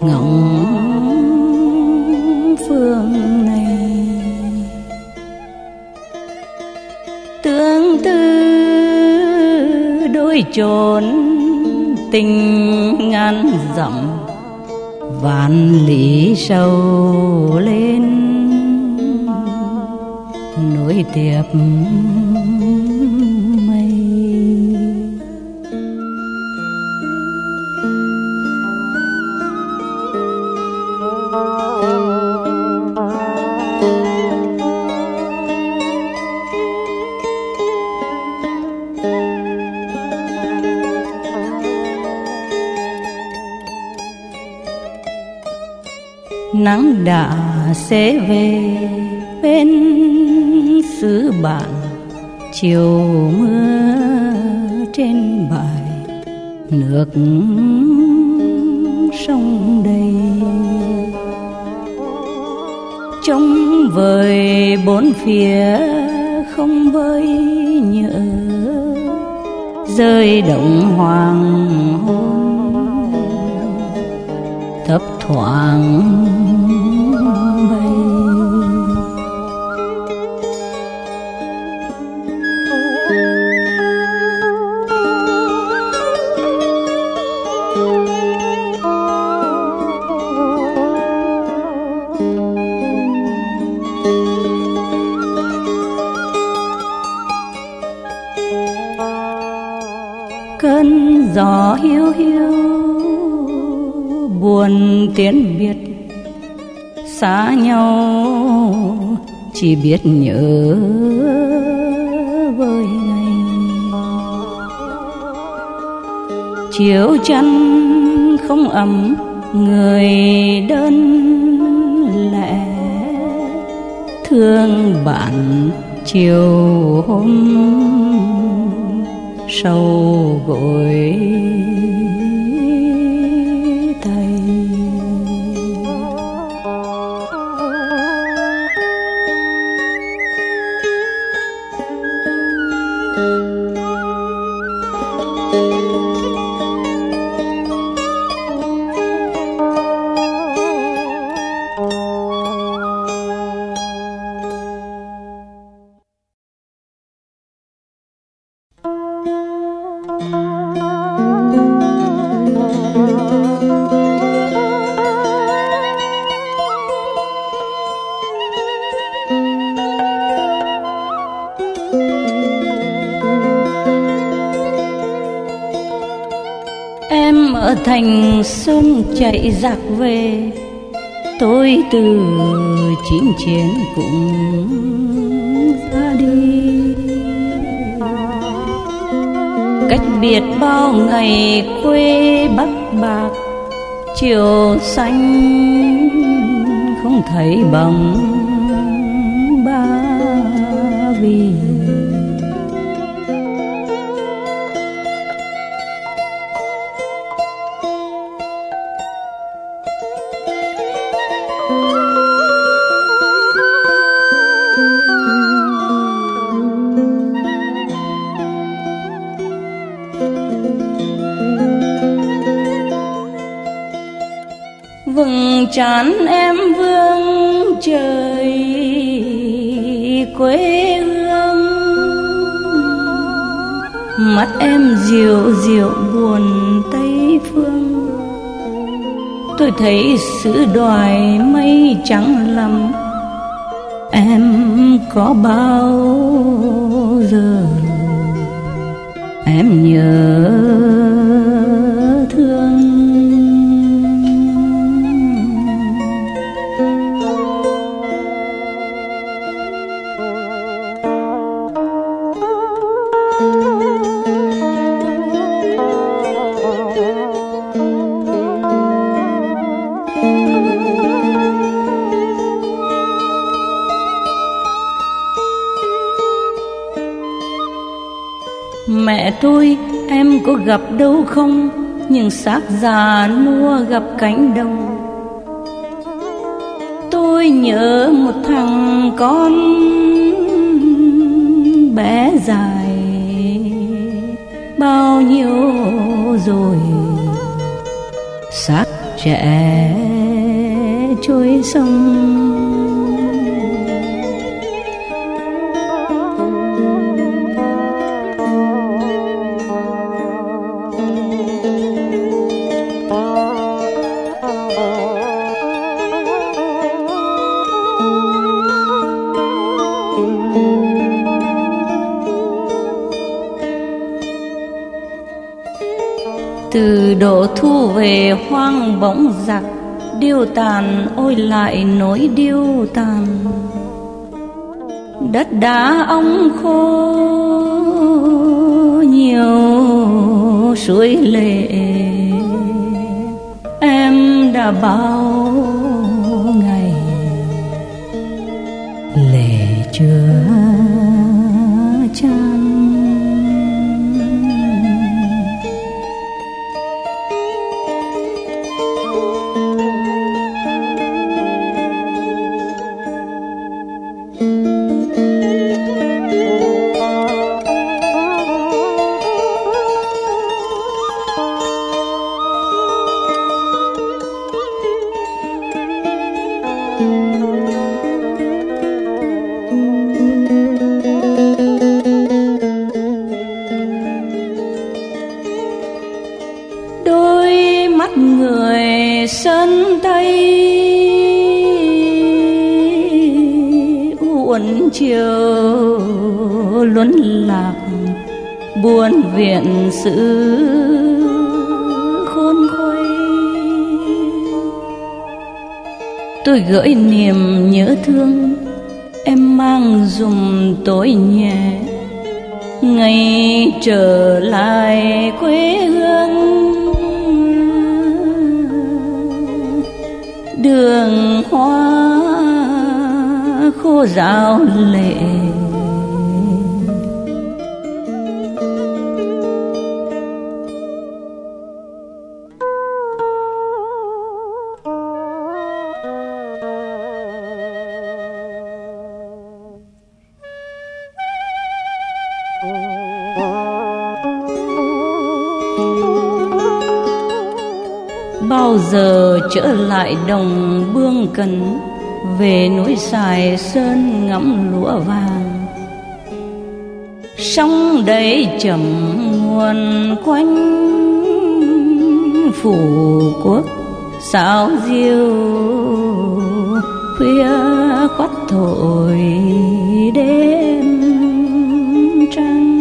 nọ ngóng phương này. Tương tư đôi chốn tình ngàn dặm, vạn lý sâu lên nối tiệp mây. Nắng đã sẽ về bên xứ bạn, chiều mưa trên bãi nước sông đầy. Trong vời bốn phía không vơi nhớ, rơi động hoàng hôn thấp thoáng. Cơn gió hiu hiu buồn tiễn biệt, xa nhau chỉ biết nhớ vơi ngày. Chiều chăn không ấm, người đơn lẻ thương bạn chiều hôm sầu gội tay. Em ở thành sông chạy giặc về, tôi từ chinh chiến cũng ra đi. Cách biệt bao ngày quê Bắc Bạc, chiều xanh không thấy bóng Ba Vì. Vừng trán em vương trời quê hương, mắt em dịu dịu buồn Tây phương. Tôi thấy xứ đoài mây trắng lắm, em có bao giờ em nhớ thương. Mẹ tôi em có gặp đâu không, nhưng xác già nua gặp cánh đồng. nhớ một thằng con bé dài bao nhiêu rồi, xác trẻ trôi sông. Từ độ thu về hoang bỗng giặc, điêu tàn ôi lại nỗi điêu tàn. Đất đá ong khô nhiều suối lệ, em đã bao ngày lệ chưa chan. Đôi mắt người sơn Tây uốn chiều luân lạc, buồn viện sự khôn khuây. Tôi gửi niềm nhớ thương em mang dùm tối nhẹ, ngày trở lại quê hương. Đường hoa khô ráo lệ, bao giờ trở lại đồng Bương Cần, về núi Sài Sơn ngắm lúa vàng. Sông đầy chậm nguồn quanh, phủ quốc sáo diêu khuya khoắt thổi đêm trăng.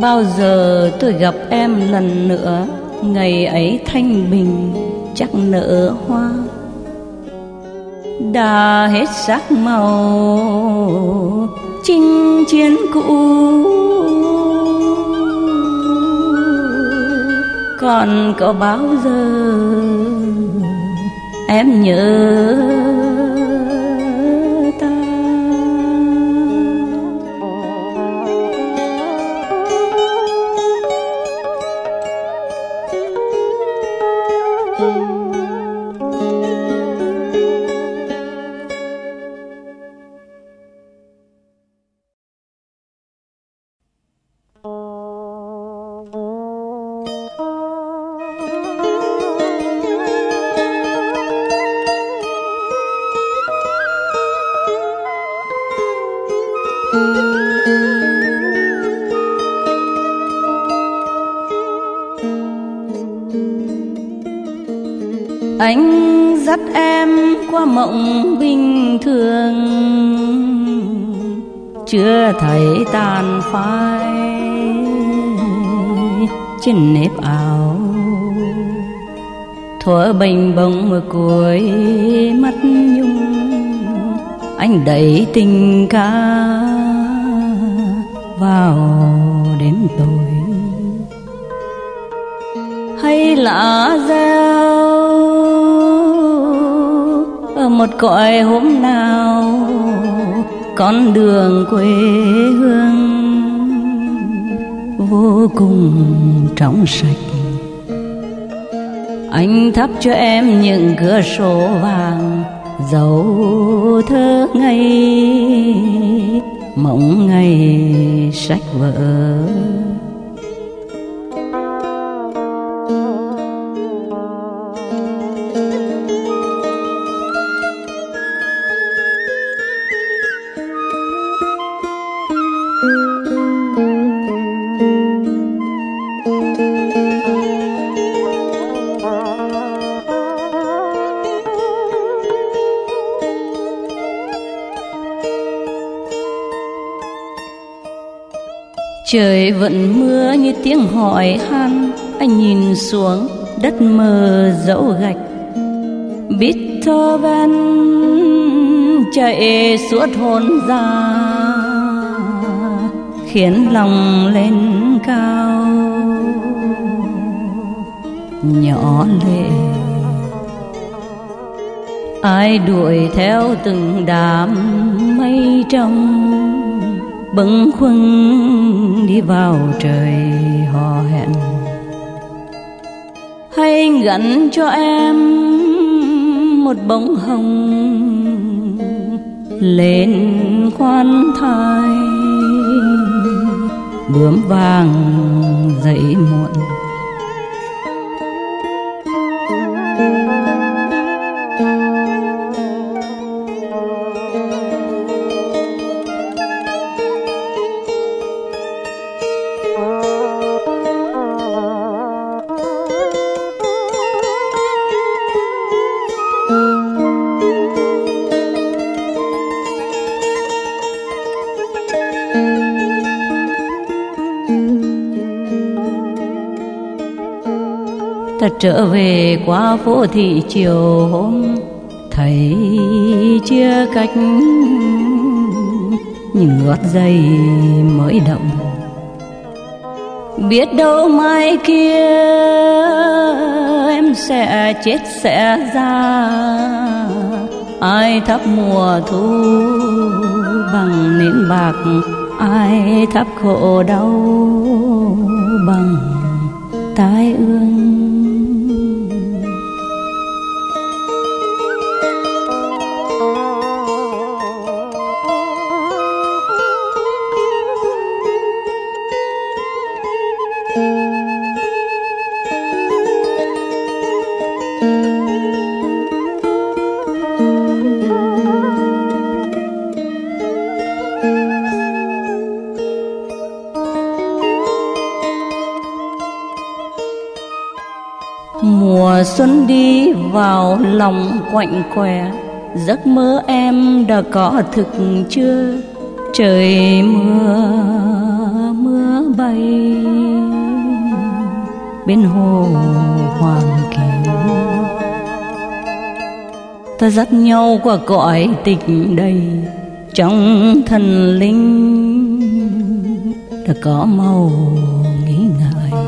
Bao giờ tôi gặp em lần nữa, ngày ấy thanh bình chắc nở hoa. Đã hết sắc màu chinh chiến cũ, còn có bao giờ em nhớ anh dắt em qua mộng bình thường, chưa thấy tàn phai trên nếp áo thuở bình bông ở cuối mắt nhung. Anh đẩy tình ca vào đêm tối. hay lạ giao ở một cõi hôm nào con đường quê hương vô cùng trong sạch. Anh thắp cho em những cửa sổ vàng dấu thơ ngây mộng ngày sách vở. Trời vẫn mưa như tiếng hỏi han, anh nhìn xuống đất mờ dẫu gạch. Beethoven chạy suốt hồn ra khiến lòng lên cao nhỏ lệ. Ai đuổi theo từng đám mây trong bâng khuâng đi vào trời hò hẹn. Hãy gắn cho em một bông hồng lên khoan thai bướm vàng dậy muộn. Ta trở về qua phố thị chiều hôm thấy chia cách những gót giày mới động. Biết đâu mai kia em sẽ chết sẽ ra, ai thắp mùa thu bằng nến bạc, ai thắp khổ đau bằng tái ương. Mùa xuân đi vào lòng quạnh quẻ, giấc mơ em đã có thực chưa? Trời mưa mưa bay bên hồ Hoàng Kiều. Ta dắt nhau qua cõi tình đầy, trong thần linh đã có màu nghĩ ngợi.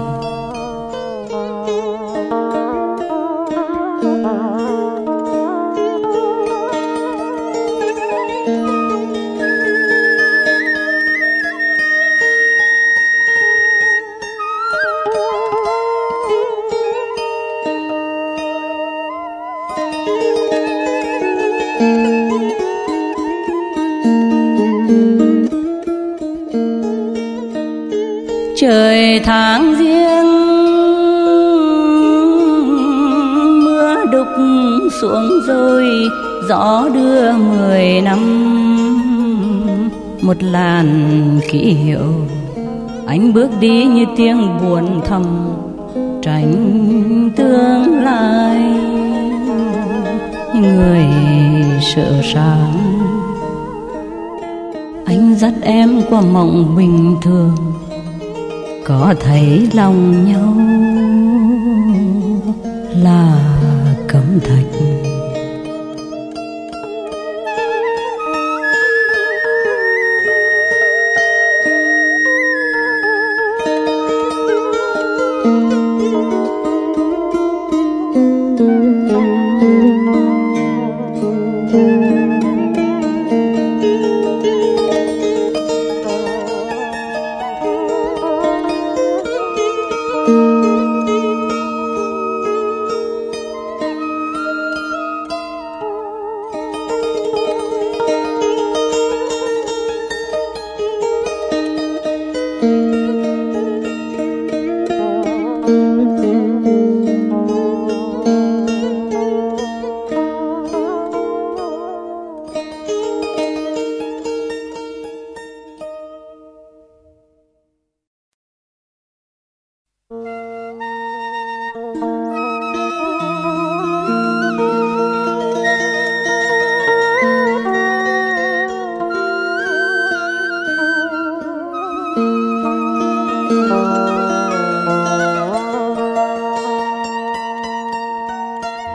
Trời tháng riêng mưa đục xuống rồi, gió đưa mười năm một làn kỷ hiệu. Anh bước đi như tiếng buồn thầm tránh tương lai, người sợ sáng. Anh dắt em qua mộng bình thường, có thấy lòng nhau là cẩm thạch.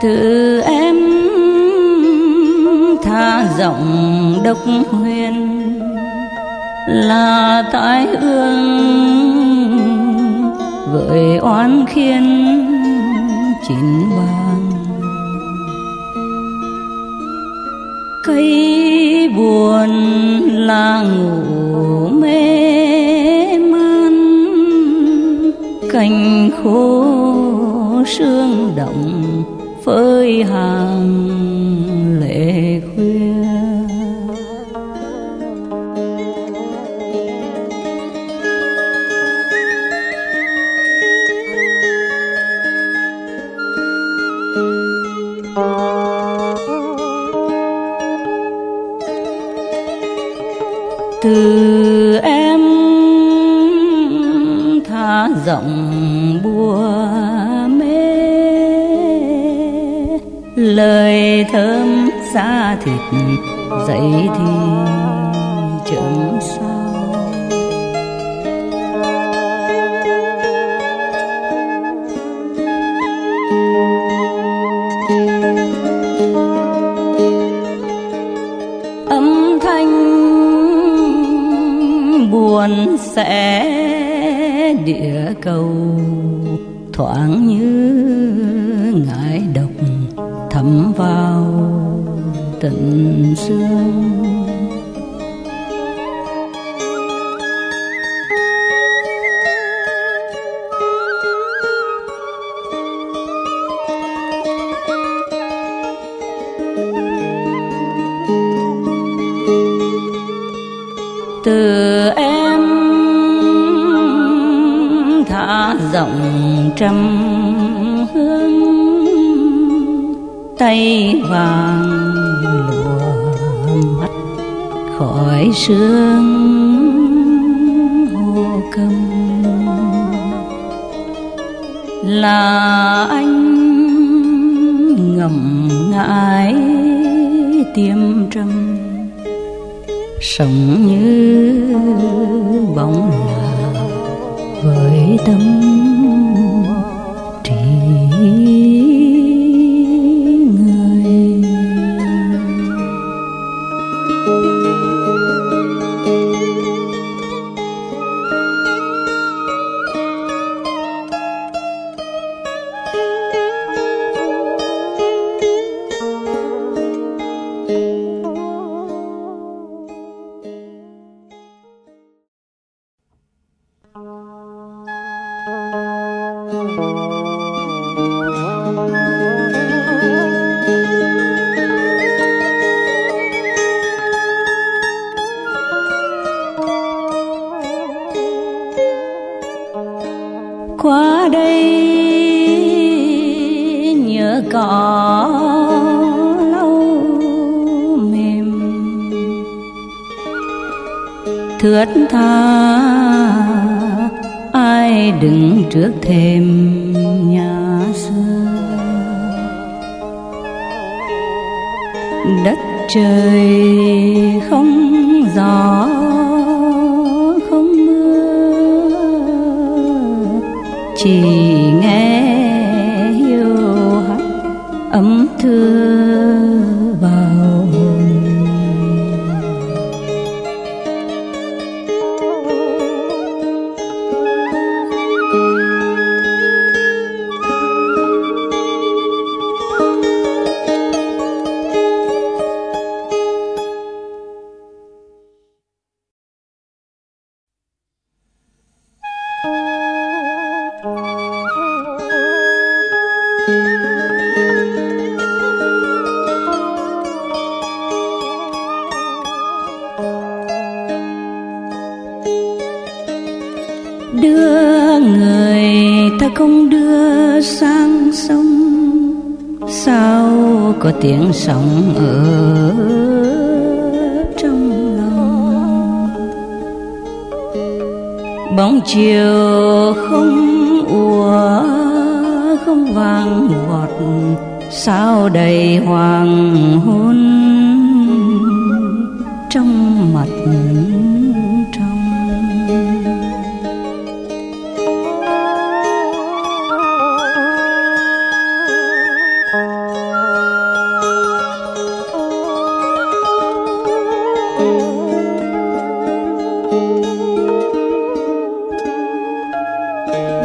Từ em tha giọng độc huyền là tái ương vợi oán khiên chín bàng cây buồn là ngủ mê man cành khô sương động phơi hàng lệ khuya từ em tha giọng buồn lời thơm da thịt dậy thì chớm sao âm thanh buồn sẽ địa cầu thoáng như ngải độc thấm vào tận xương từ em thả giọng trăm hương tay vàng lùa mắt khỏi sương hồ cầm là anh ngậm ngại tiêm trầm sống như bóng là với tâm thướt tha ai đứng trước thềm nhà xưa đất trời không gió không mưa chỉ nghe hiu hắt ấm thưa vào oh đưa người ta không đưa sang sông, sao có tiếng sóng ở trong lòng. Bóng chiều không ùa không vàng vọt, sao đầy hoàng hôn trong mặt trong.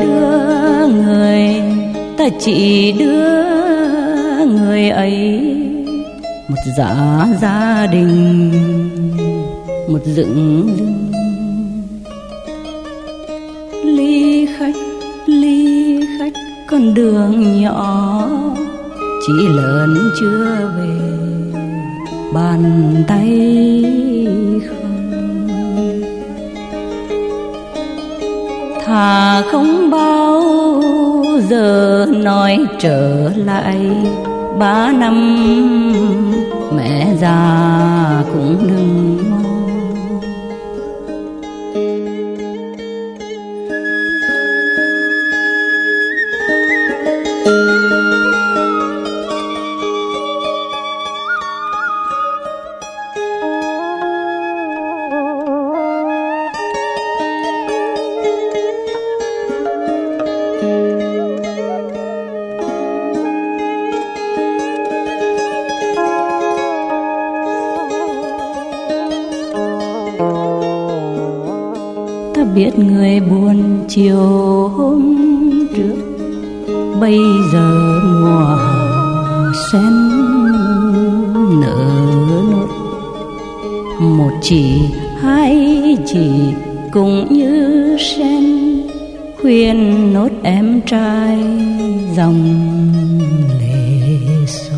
Đưa người ta chỉ đưa người ấy một dã gia đình, một dựng lưng ly khách ly khách. Con đường nhỏ chỉ lớn chưa về bàn tay không, thà không bao giờ nói trở lại. Ba năm mẹ già cũng đừng mong. Biết người buồn chiều hôm trước, bây giờ mùa sen nở nốt. Một chỉ hai chỉ cũng như sen, khuyên nốt em trai dòng lệ xót.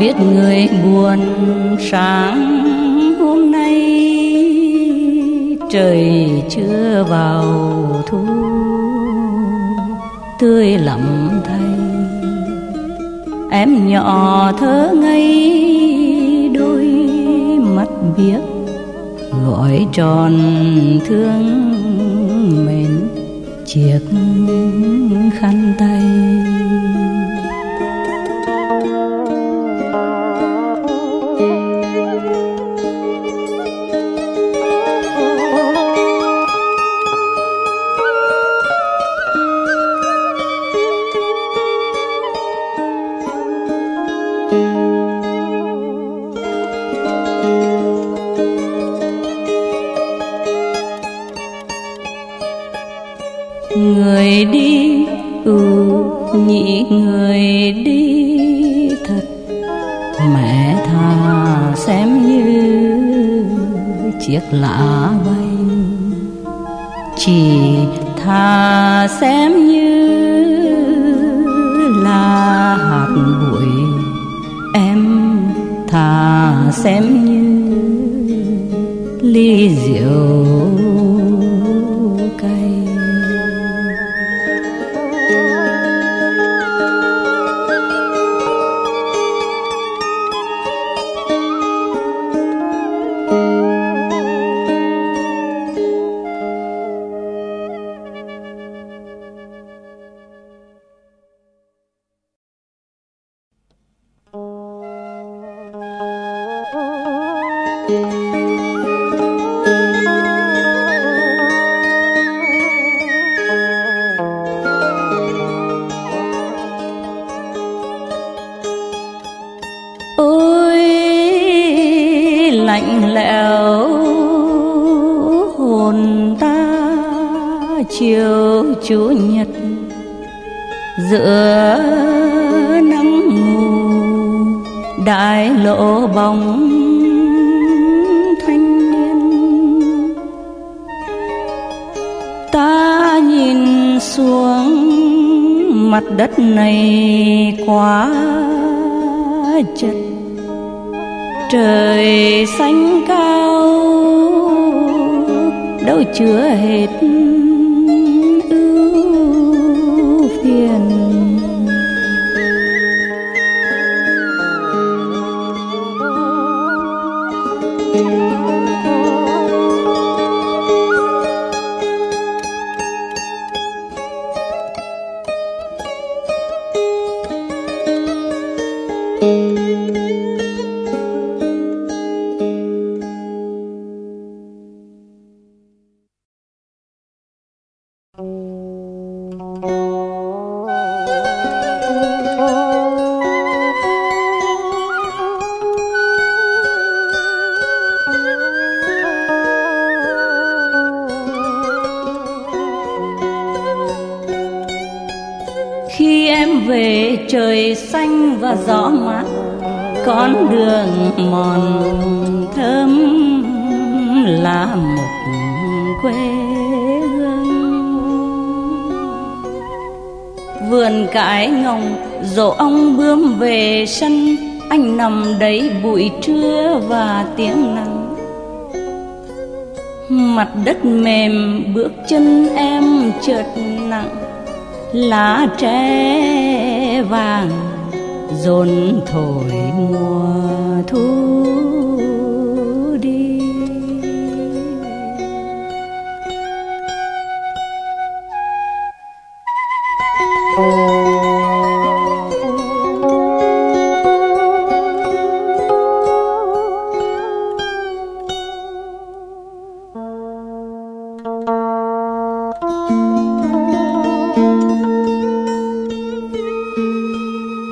Biết người buồn sáng hôm nay, trời chưa vào thu tươi lắm thay. Em nhỏ thơ ngây đôi mắt biếc, gọi tròn thương mến chiếc khăn tay. Người đi ừ nhị người đi thật, mẹ thà xem như chiếc lá bay, chỉ thà xem như là hạt bụi. Em thà xem như ly rượu cay. Lạnh lẽo hồn ta chiều chủ nhật, giữa nắng mù đại lộ bóng thanh niên. xuống mặt đất này quá chật. Trời xanh cao đâu chứa hết ưu phiền. Trời xanh và gió mát, con đường mòn thơm là một quê hương. Vườn cải ngồng rổ ong bướm về sân, anh nằm đấy buổi trưa và tiếng nắng. Mặt đất mềm bước chân em chợt nặng, lá tre vàng dồn thổi mùa thu đi.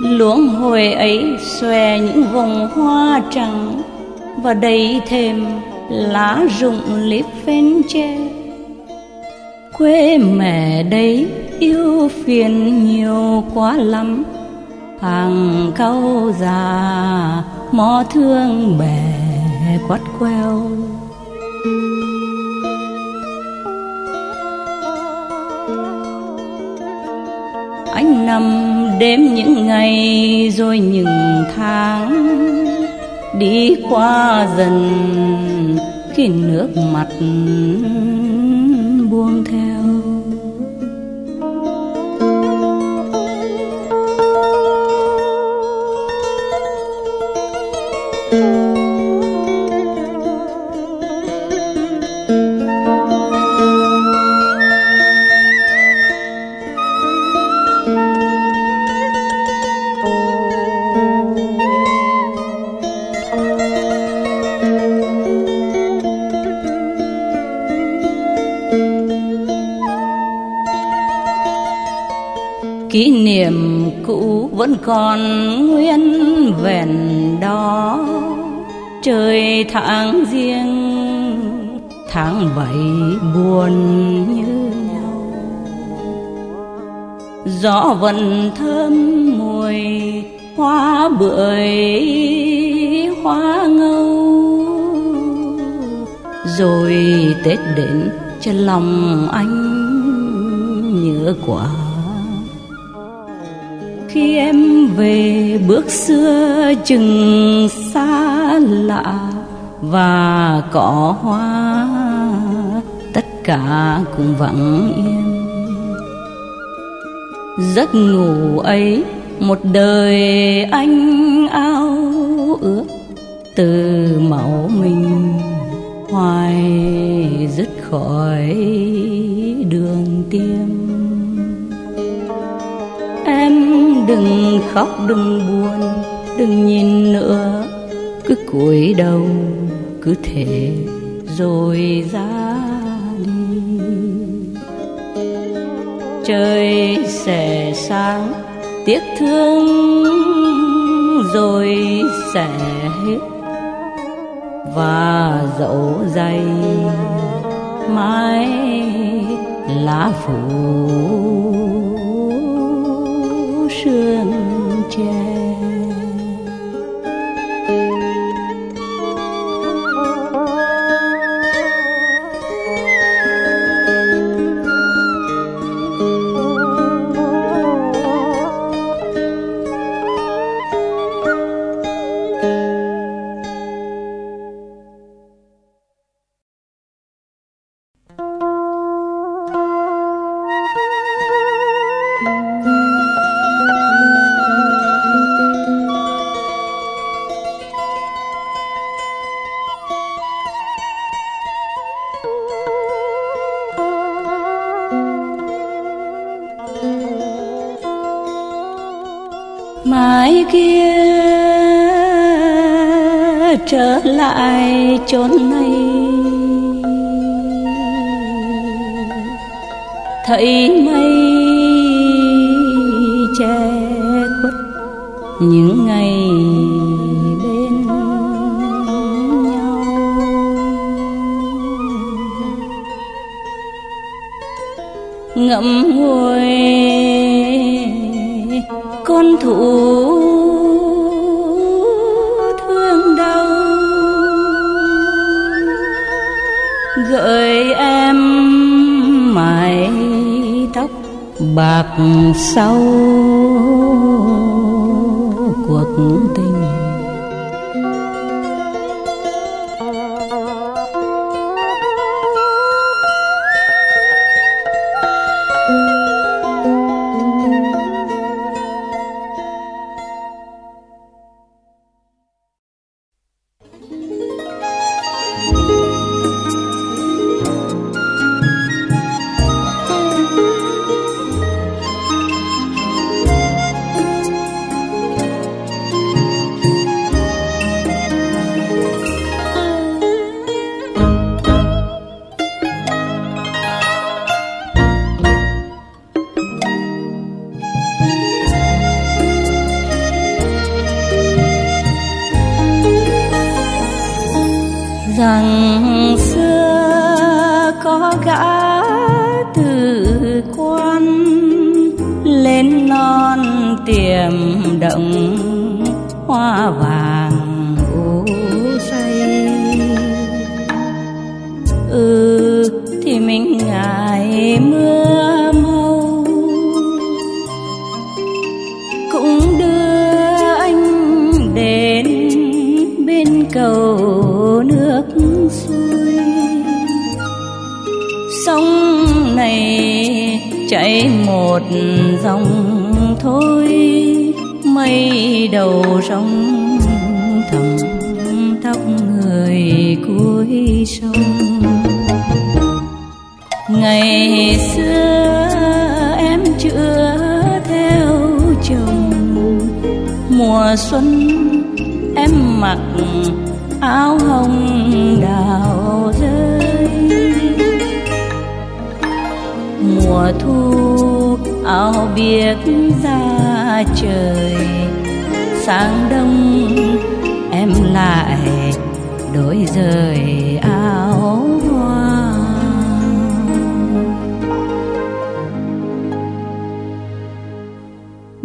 Luống hồi ấy xòe những vòng hoa trắng và đầy thêm lá rụng liếp phên tre. Quê mẹ đấy yêu phiền nhiều quá lắm, hàng cau già mò thương bè quắt queo. Anh nằm đếm những ngày rồi những tháng đi qua dần, khi nước mắt buông theo. Kỷ niệm cũ vẫn còn nguyên vẹn đó, trời tháng riêng tháng bảy buồn như nhau. Gió vẫn thơm mùi hoa bưởi hoa ngâu, rồi Tết đến chân lòng anh nhớ quá. Khi em về bước xưa chừng xa lạ, và cỏ hoa tất cả cũng vắng yên. Giấc ngủ ấy một đời anh ao ước, từ máu mình hoài dứt khỏi đường tiêm. Đừng khóc đừng buồn đừng nhìn nữa, cứ cúi đầu cứ thế rồi ra đi. Trời sẽ sáng tiếc thương rồi sẽ hết, và dẫu dày mãi lá phủ sương tre. mai kia trở lại chốn này. Thấy mây che khuất những ngày bên nhau, ngậm ngùi con thú thương đau, gợi em mái tóc bạc sau cuộc tình.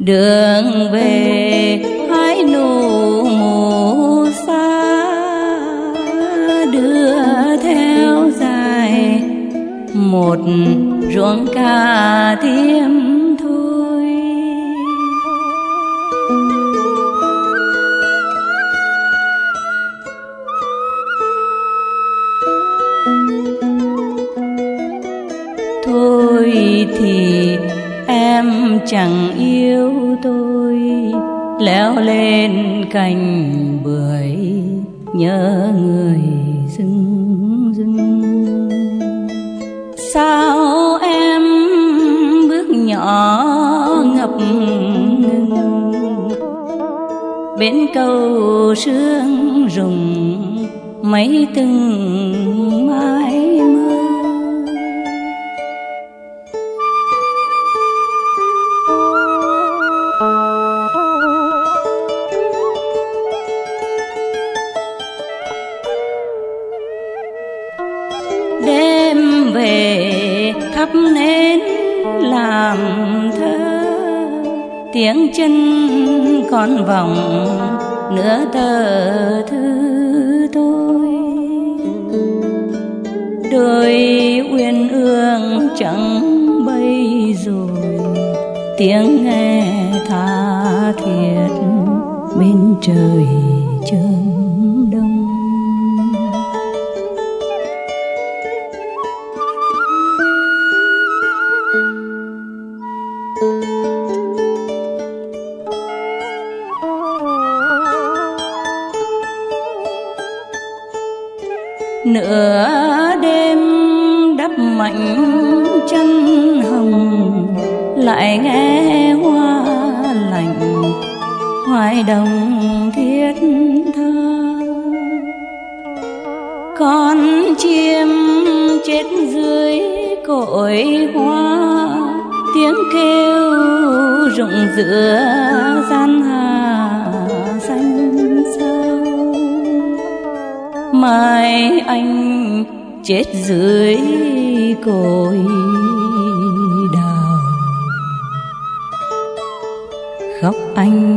Đường về hái nụ mù xa, đưa theo dài một ruộng cà thiêm thôi. Thôi thì em chẳng yêu tôi, leo lên cành bưởi nhớ người rừng rừng. Sao em bước nhỏ ngập ngừng bên cầu sương rùng mấy từng mãi mơ. Nên làm thơ tiếng chân còn vọng nửa tờ thư tôi, đời uyên ương chẳng bay rồi tiếng nghe tha thiết bên trời trưa. Nửa đêm đắp mạnh chân hồng, lại nghe hoa lạnh thoại đồng thiết tha. Con chim chết dưới cội hoa, tiếng kêu rụng giữa gian hà xanh sâu. Mai anh chết dưới cội đào, khóc anh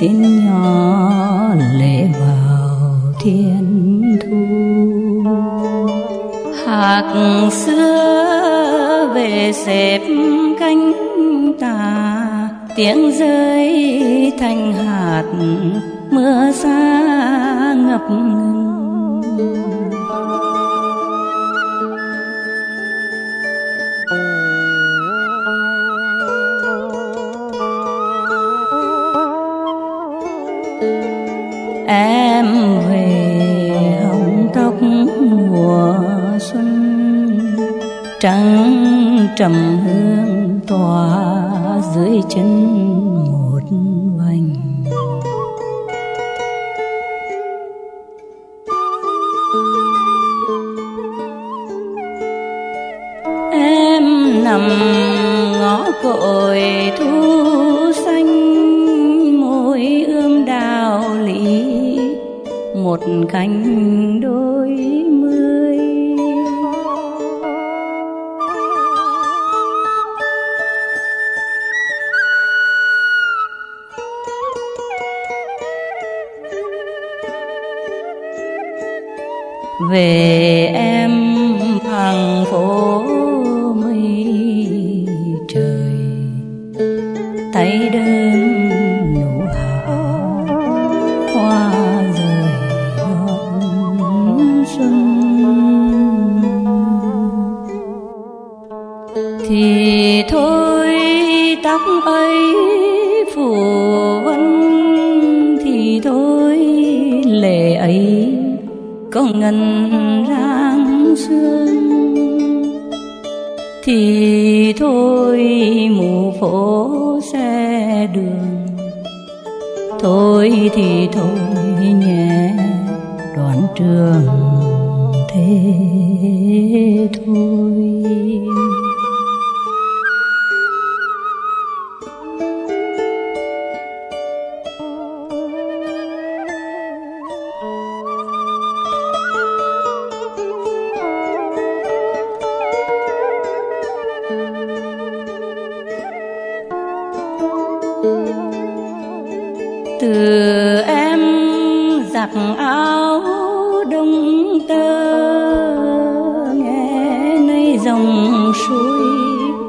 xin nhỏ lệ vào thiên thu. Hạt xưa về xếp cánh tà, tiếng rơi thành hạt mưa xa ngập ngừng. Em về hồng tóc mùa xuân, trắng trầm hương tỏa dưới chân một vành. Em nằm ngõ cội thu xanh, môi ươm đào lý một cánh đôi mươi. Về em hàng phố mây trời, tay đơn nụ hạ hoa rời ngọn xuân. Thì thôi tóc ấy phủ vân, thì thôi lệ ấy có ngân ráng sương. Thì thôi mù phố xe đường, thôi thì thôi nhé đoạn trường thế thôi. Từ em giặt áo đông tơ, nghe nay dòng suối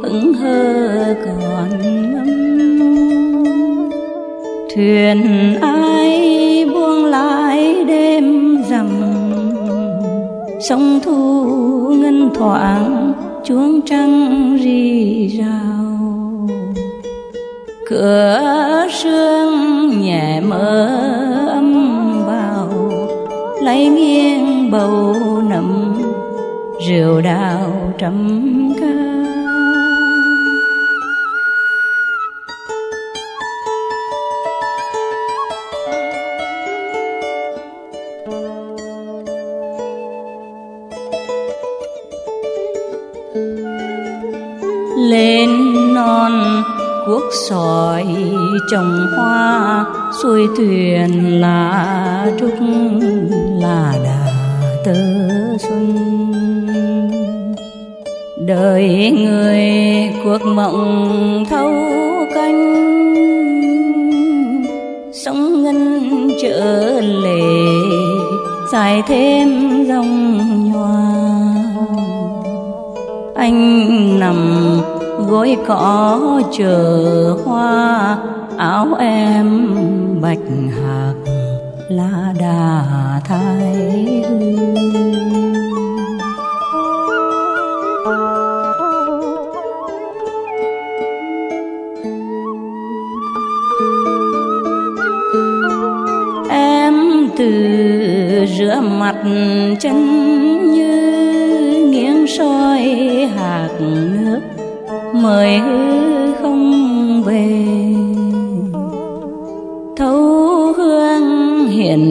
hững hờ còn ngâm. Thuyền ai buông lại đêm rằm, sông thu ngân thoảng chuông trăng rì rào. Cửa sương nhẹ mơ âm vào, lấy nghiêng bầu nậm rượu đào trầm ca. Lên non cuốc sỏi trồng hoa, xuôi thuyền lá trúc là đà tơ xuân. Đời người cuộc mộng thâu canh, sóng ngân trở lệ dài thêm dòng nhòa. Anh nằm gối cỏ chờ hoa, áo em bạch hạc lá đà thái hương. Em từ rửa mặt chân như nghiêng soi hạt nước, mời hư không về.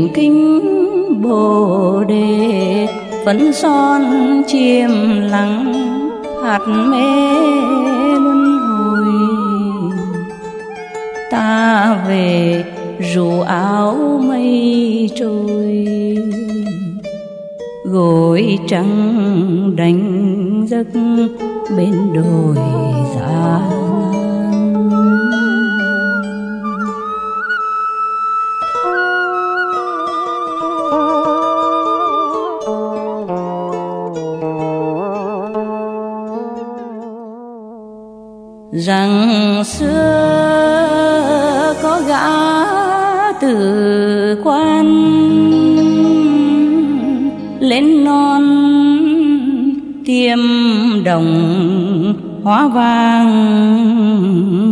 Điển Kinh Bồ Đề vẫn son chiêm lắng hạt mê luân hồi. Ta về dù áo mây trôi, gối trắng đánh giấc bên đồi giá. Rằng xưa có gã từ quan lên non tiêm đồng hóa vàng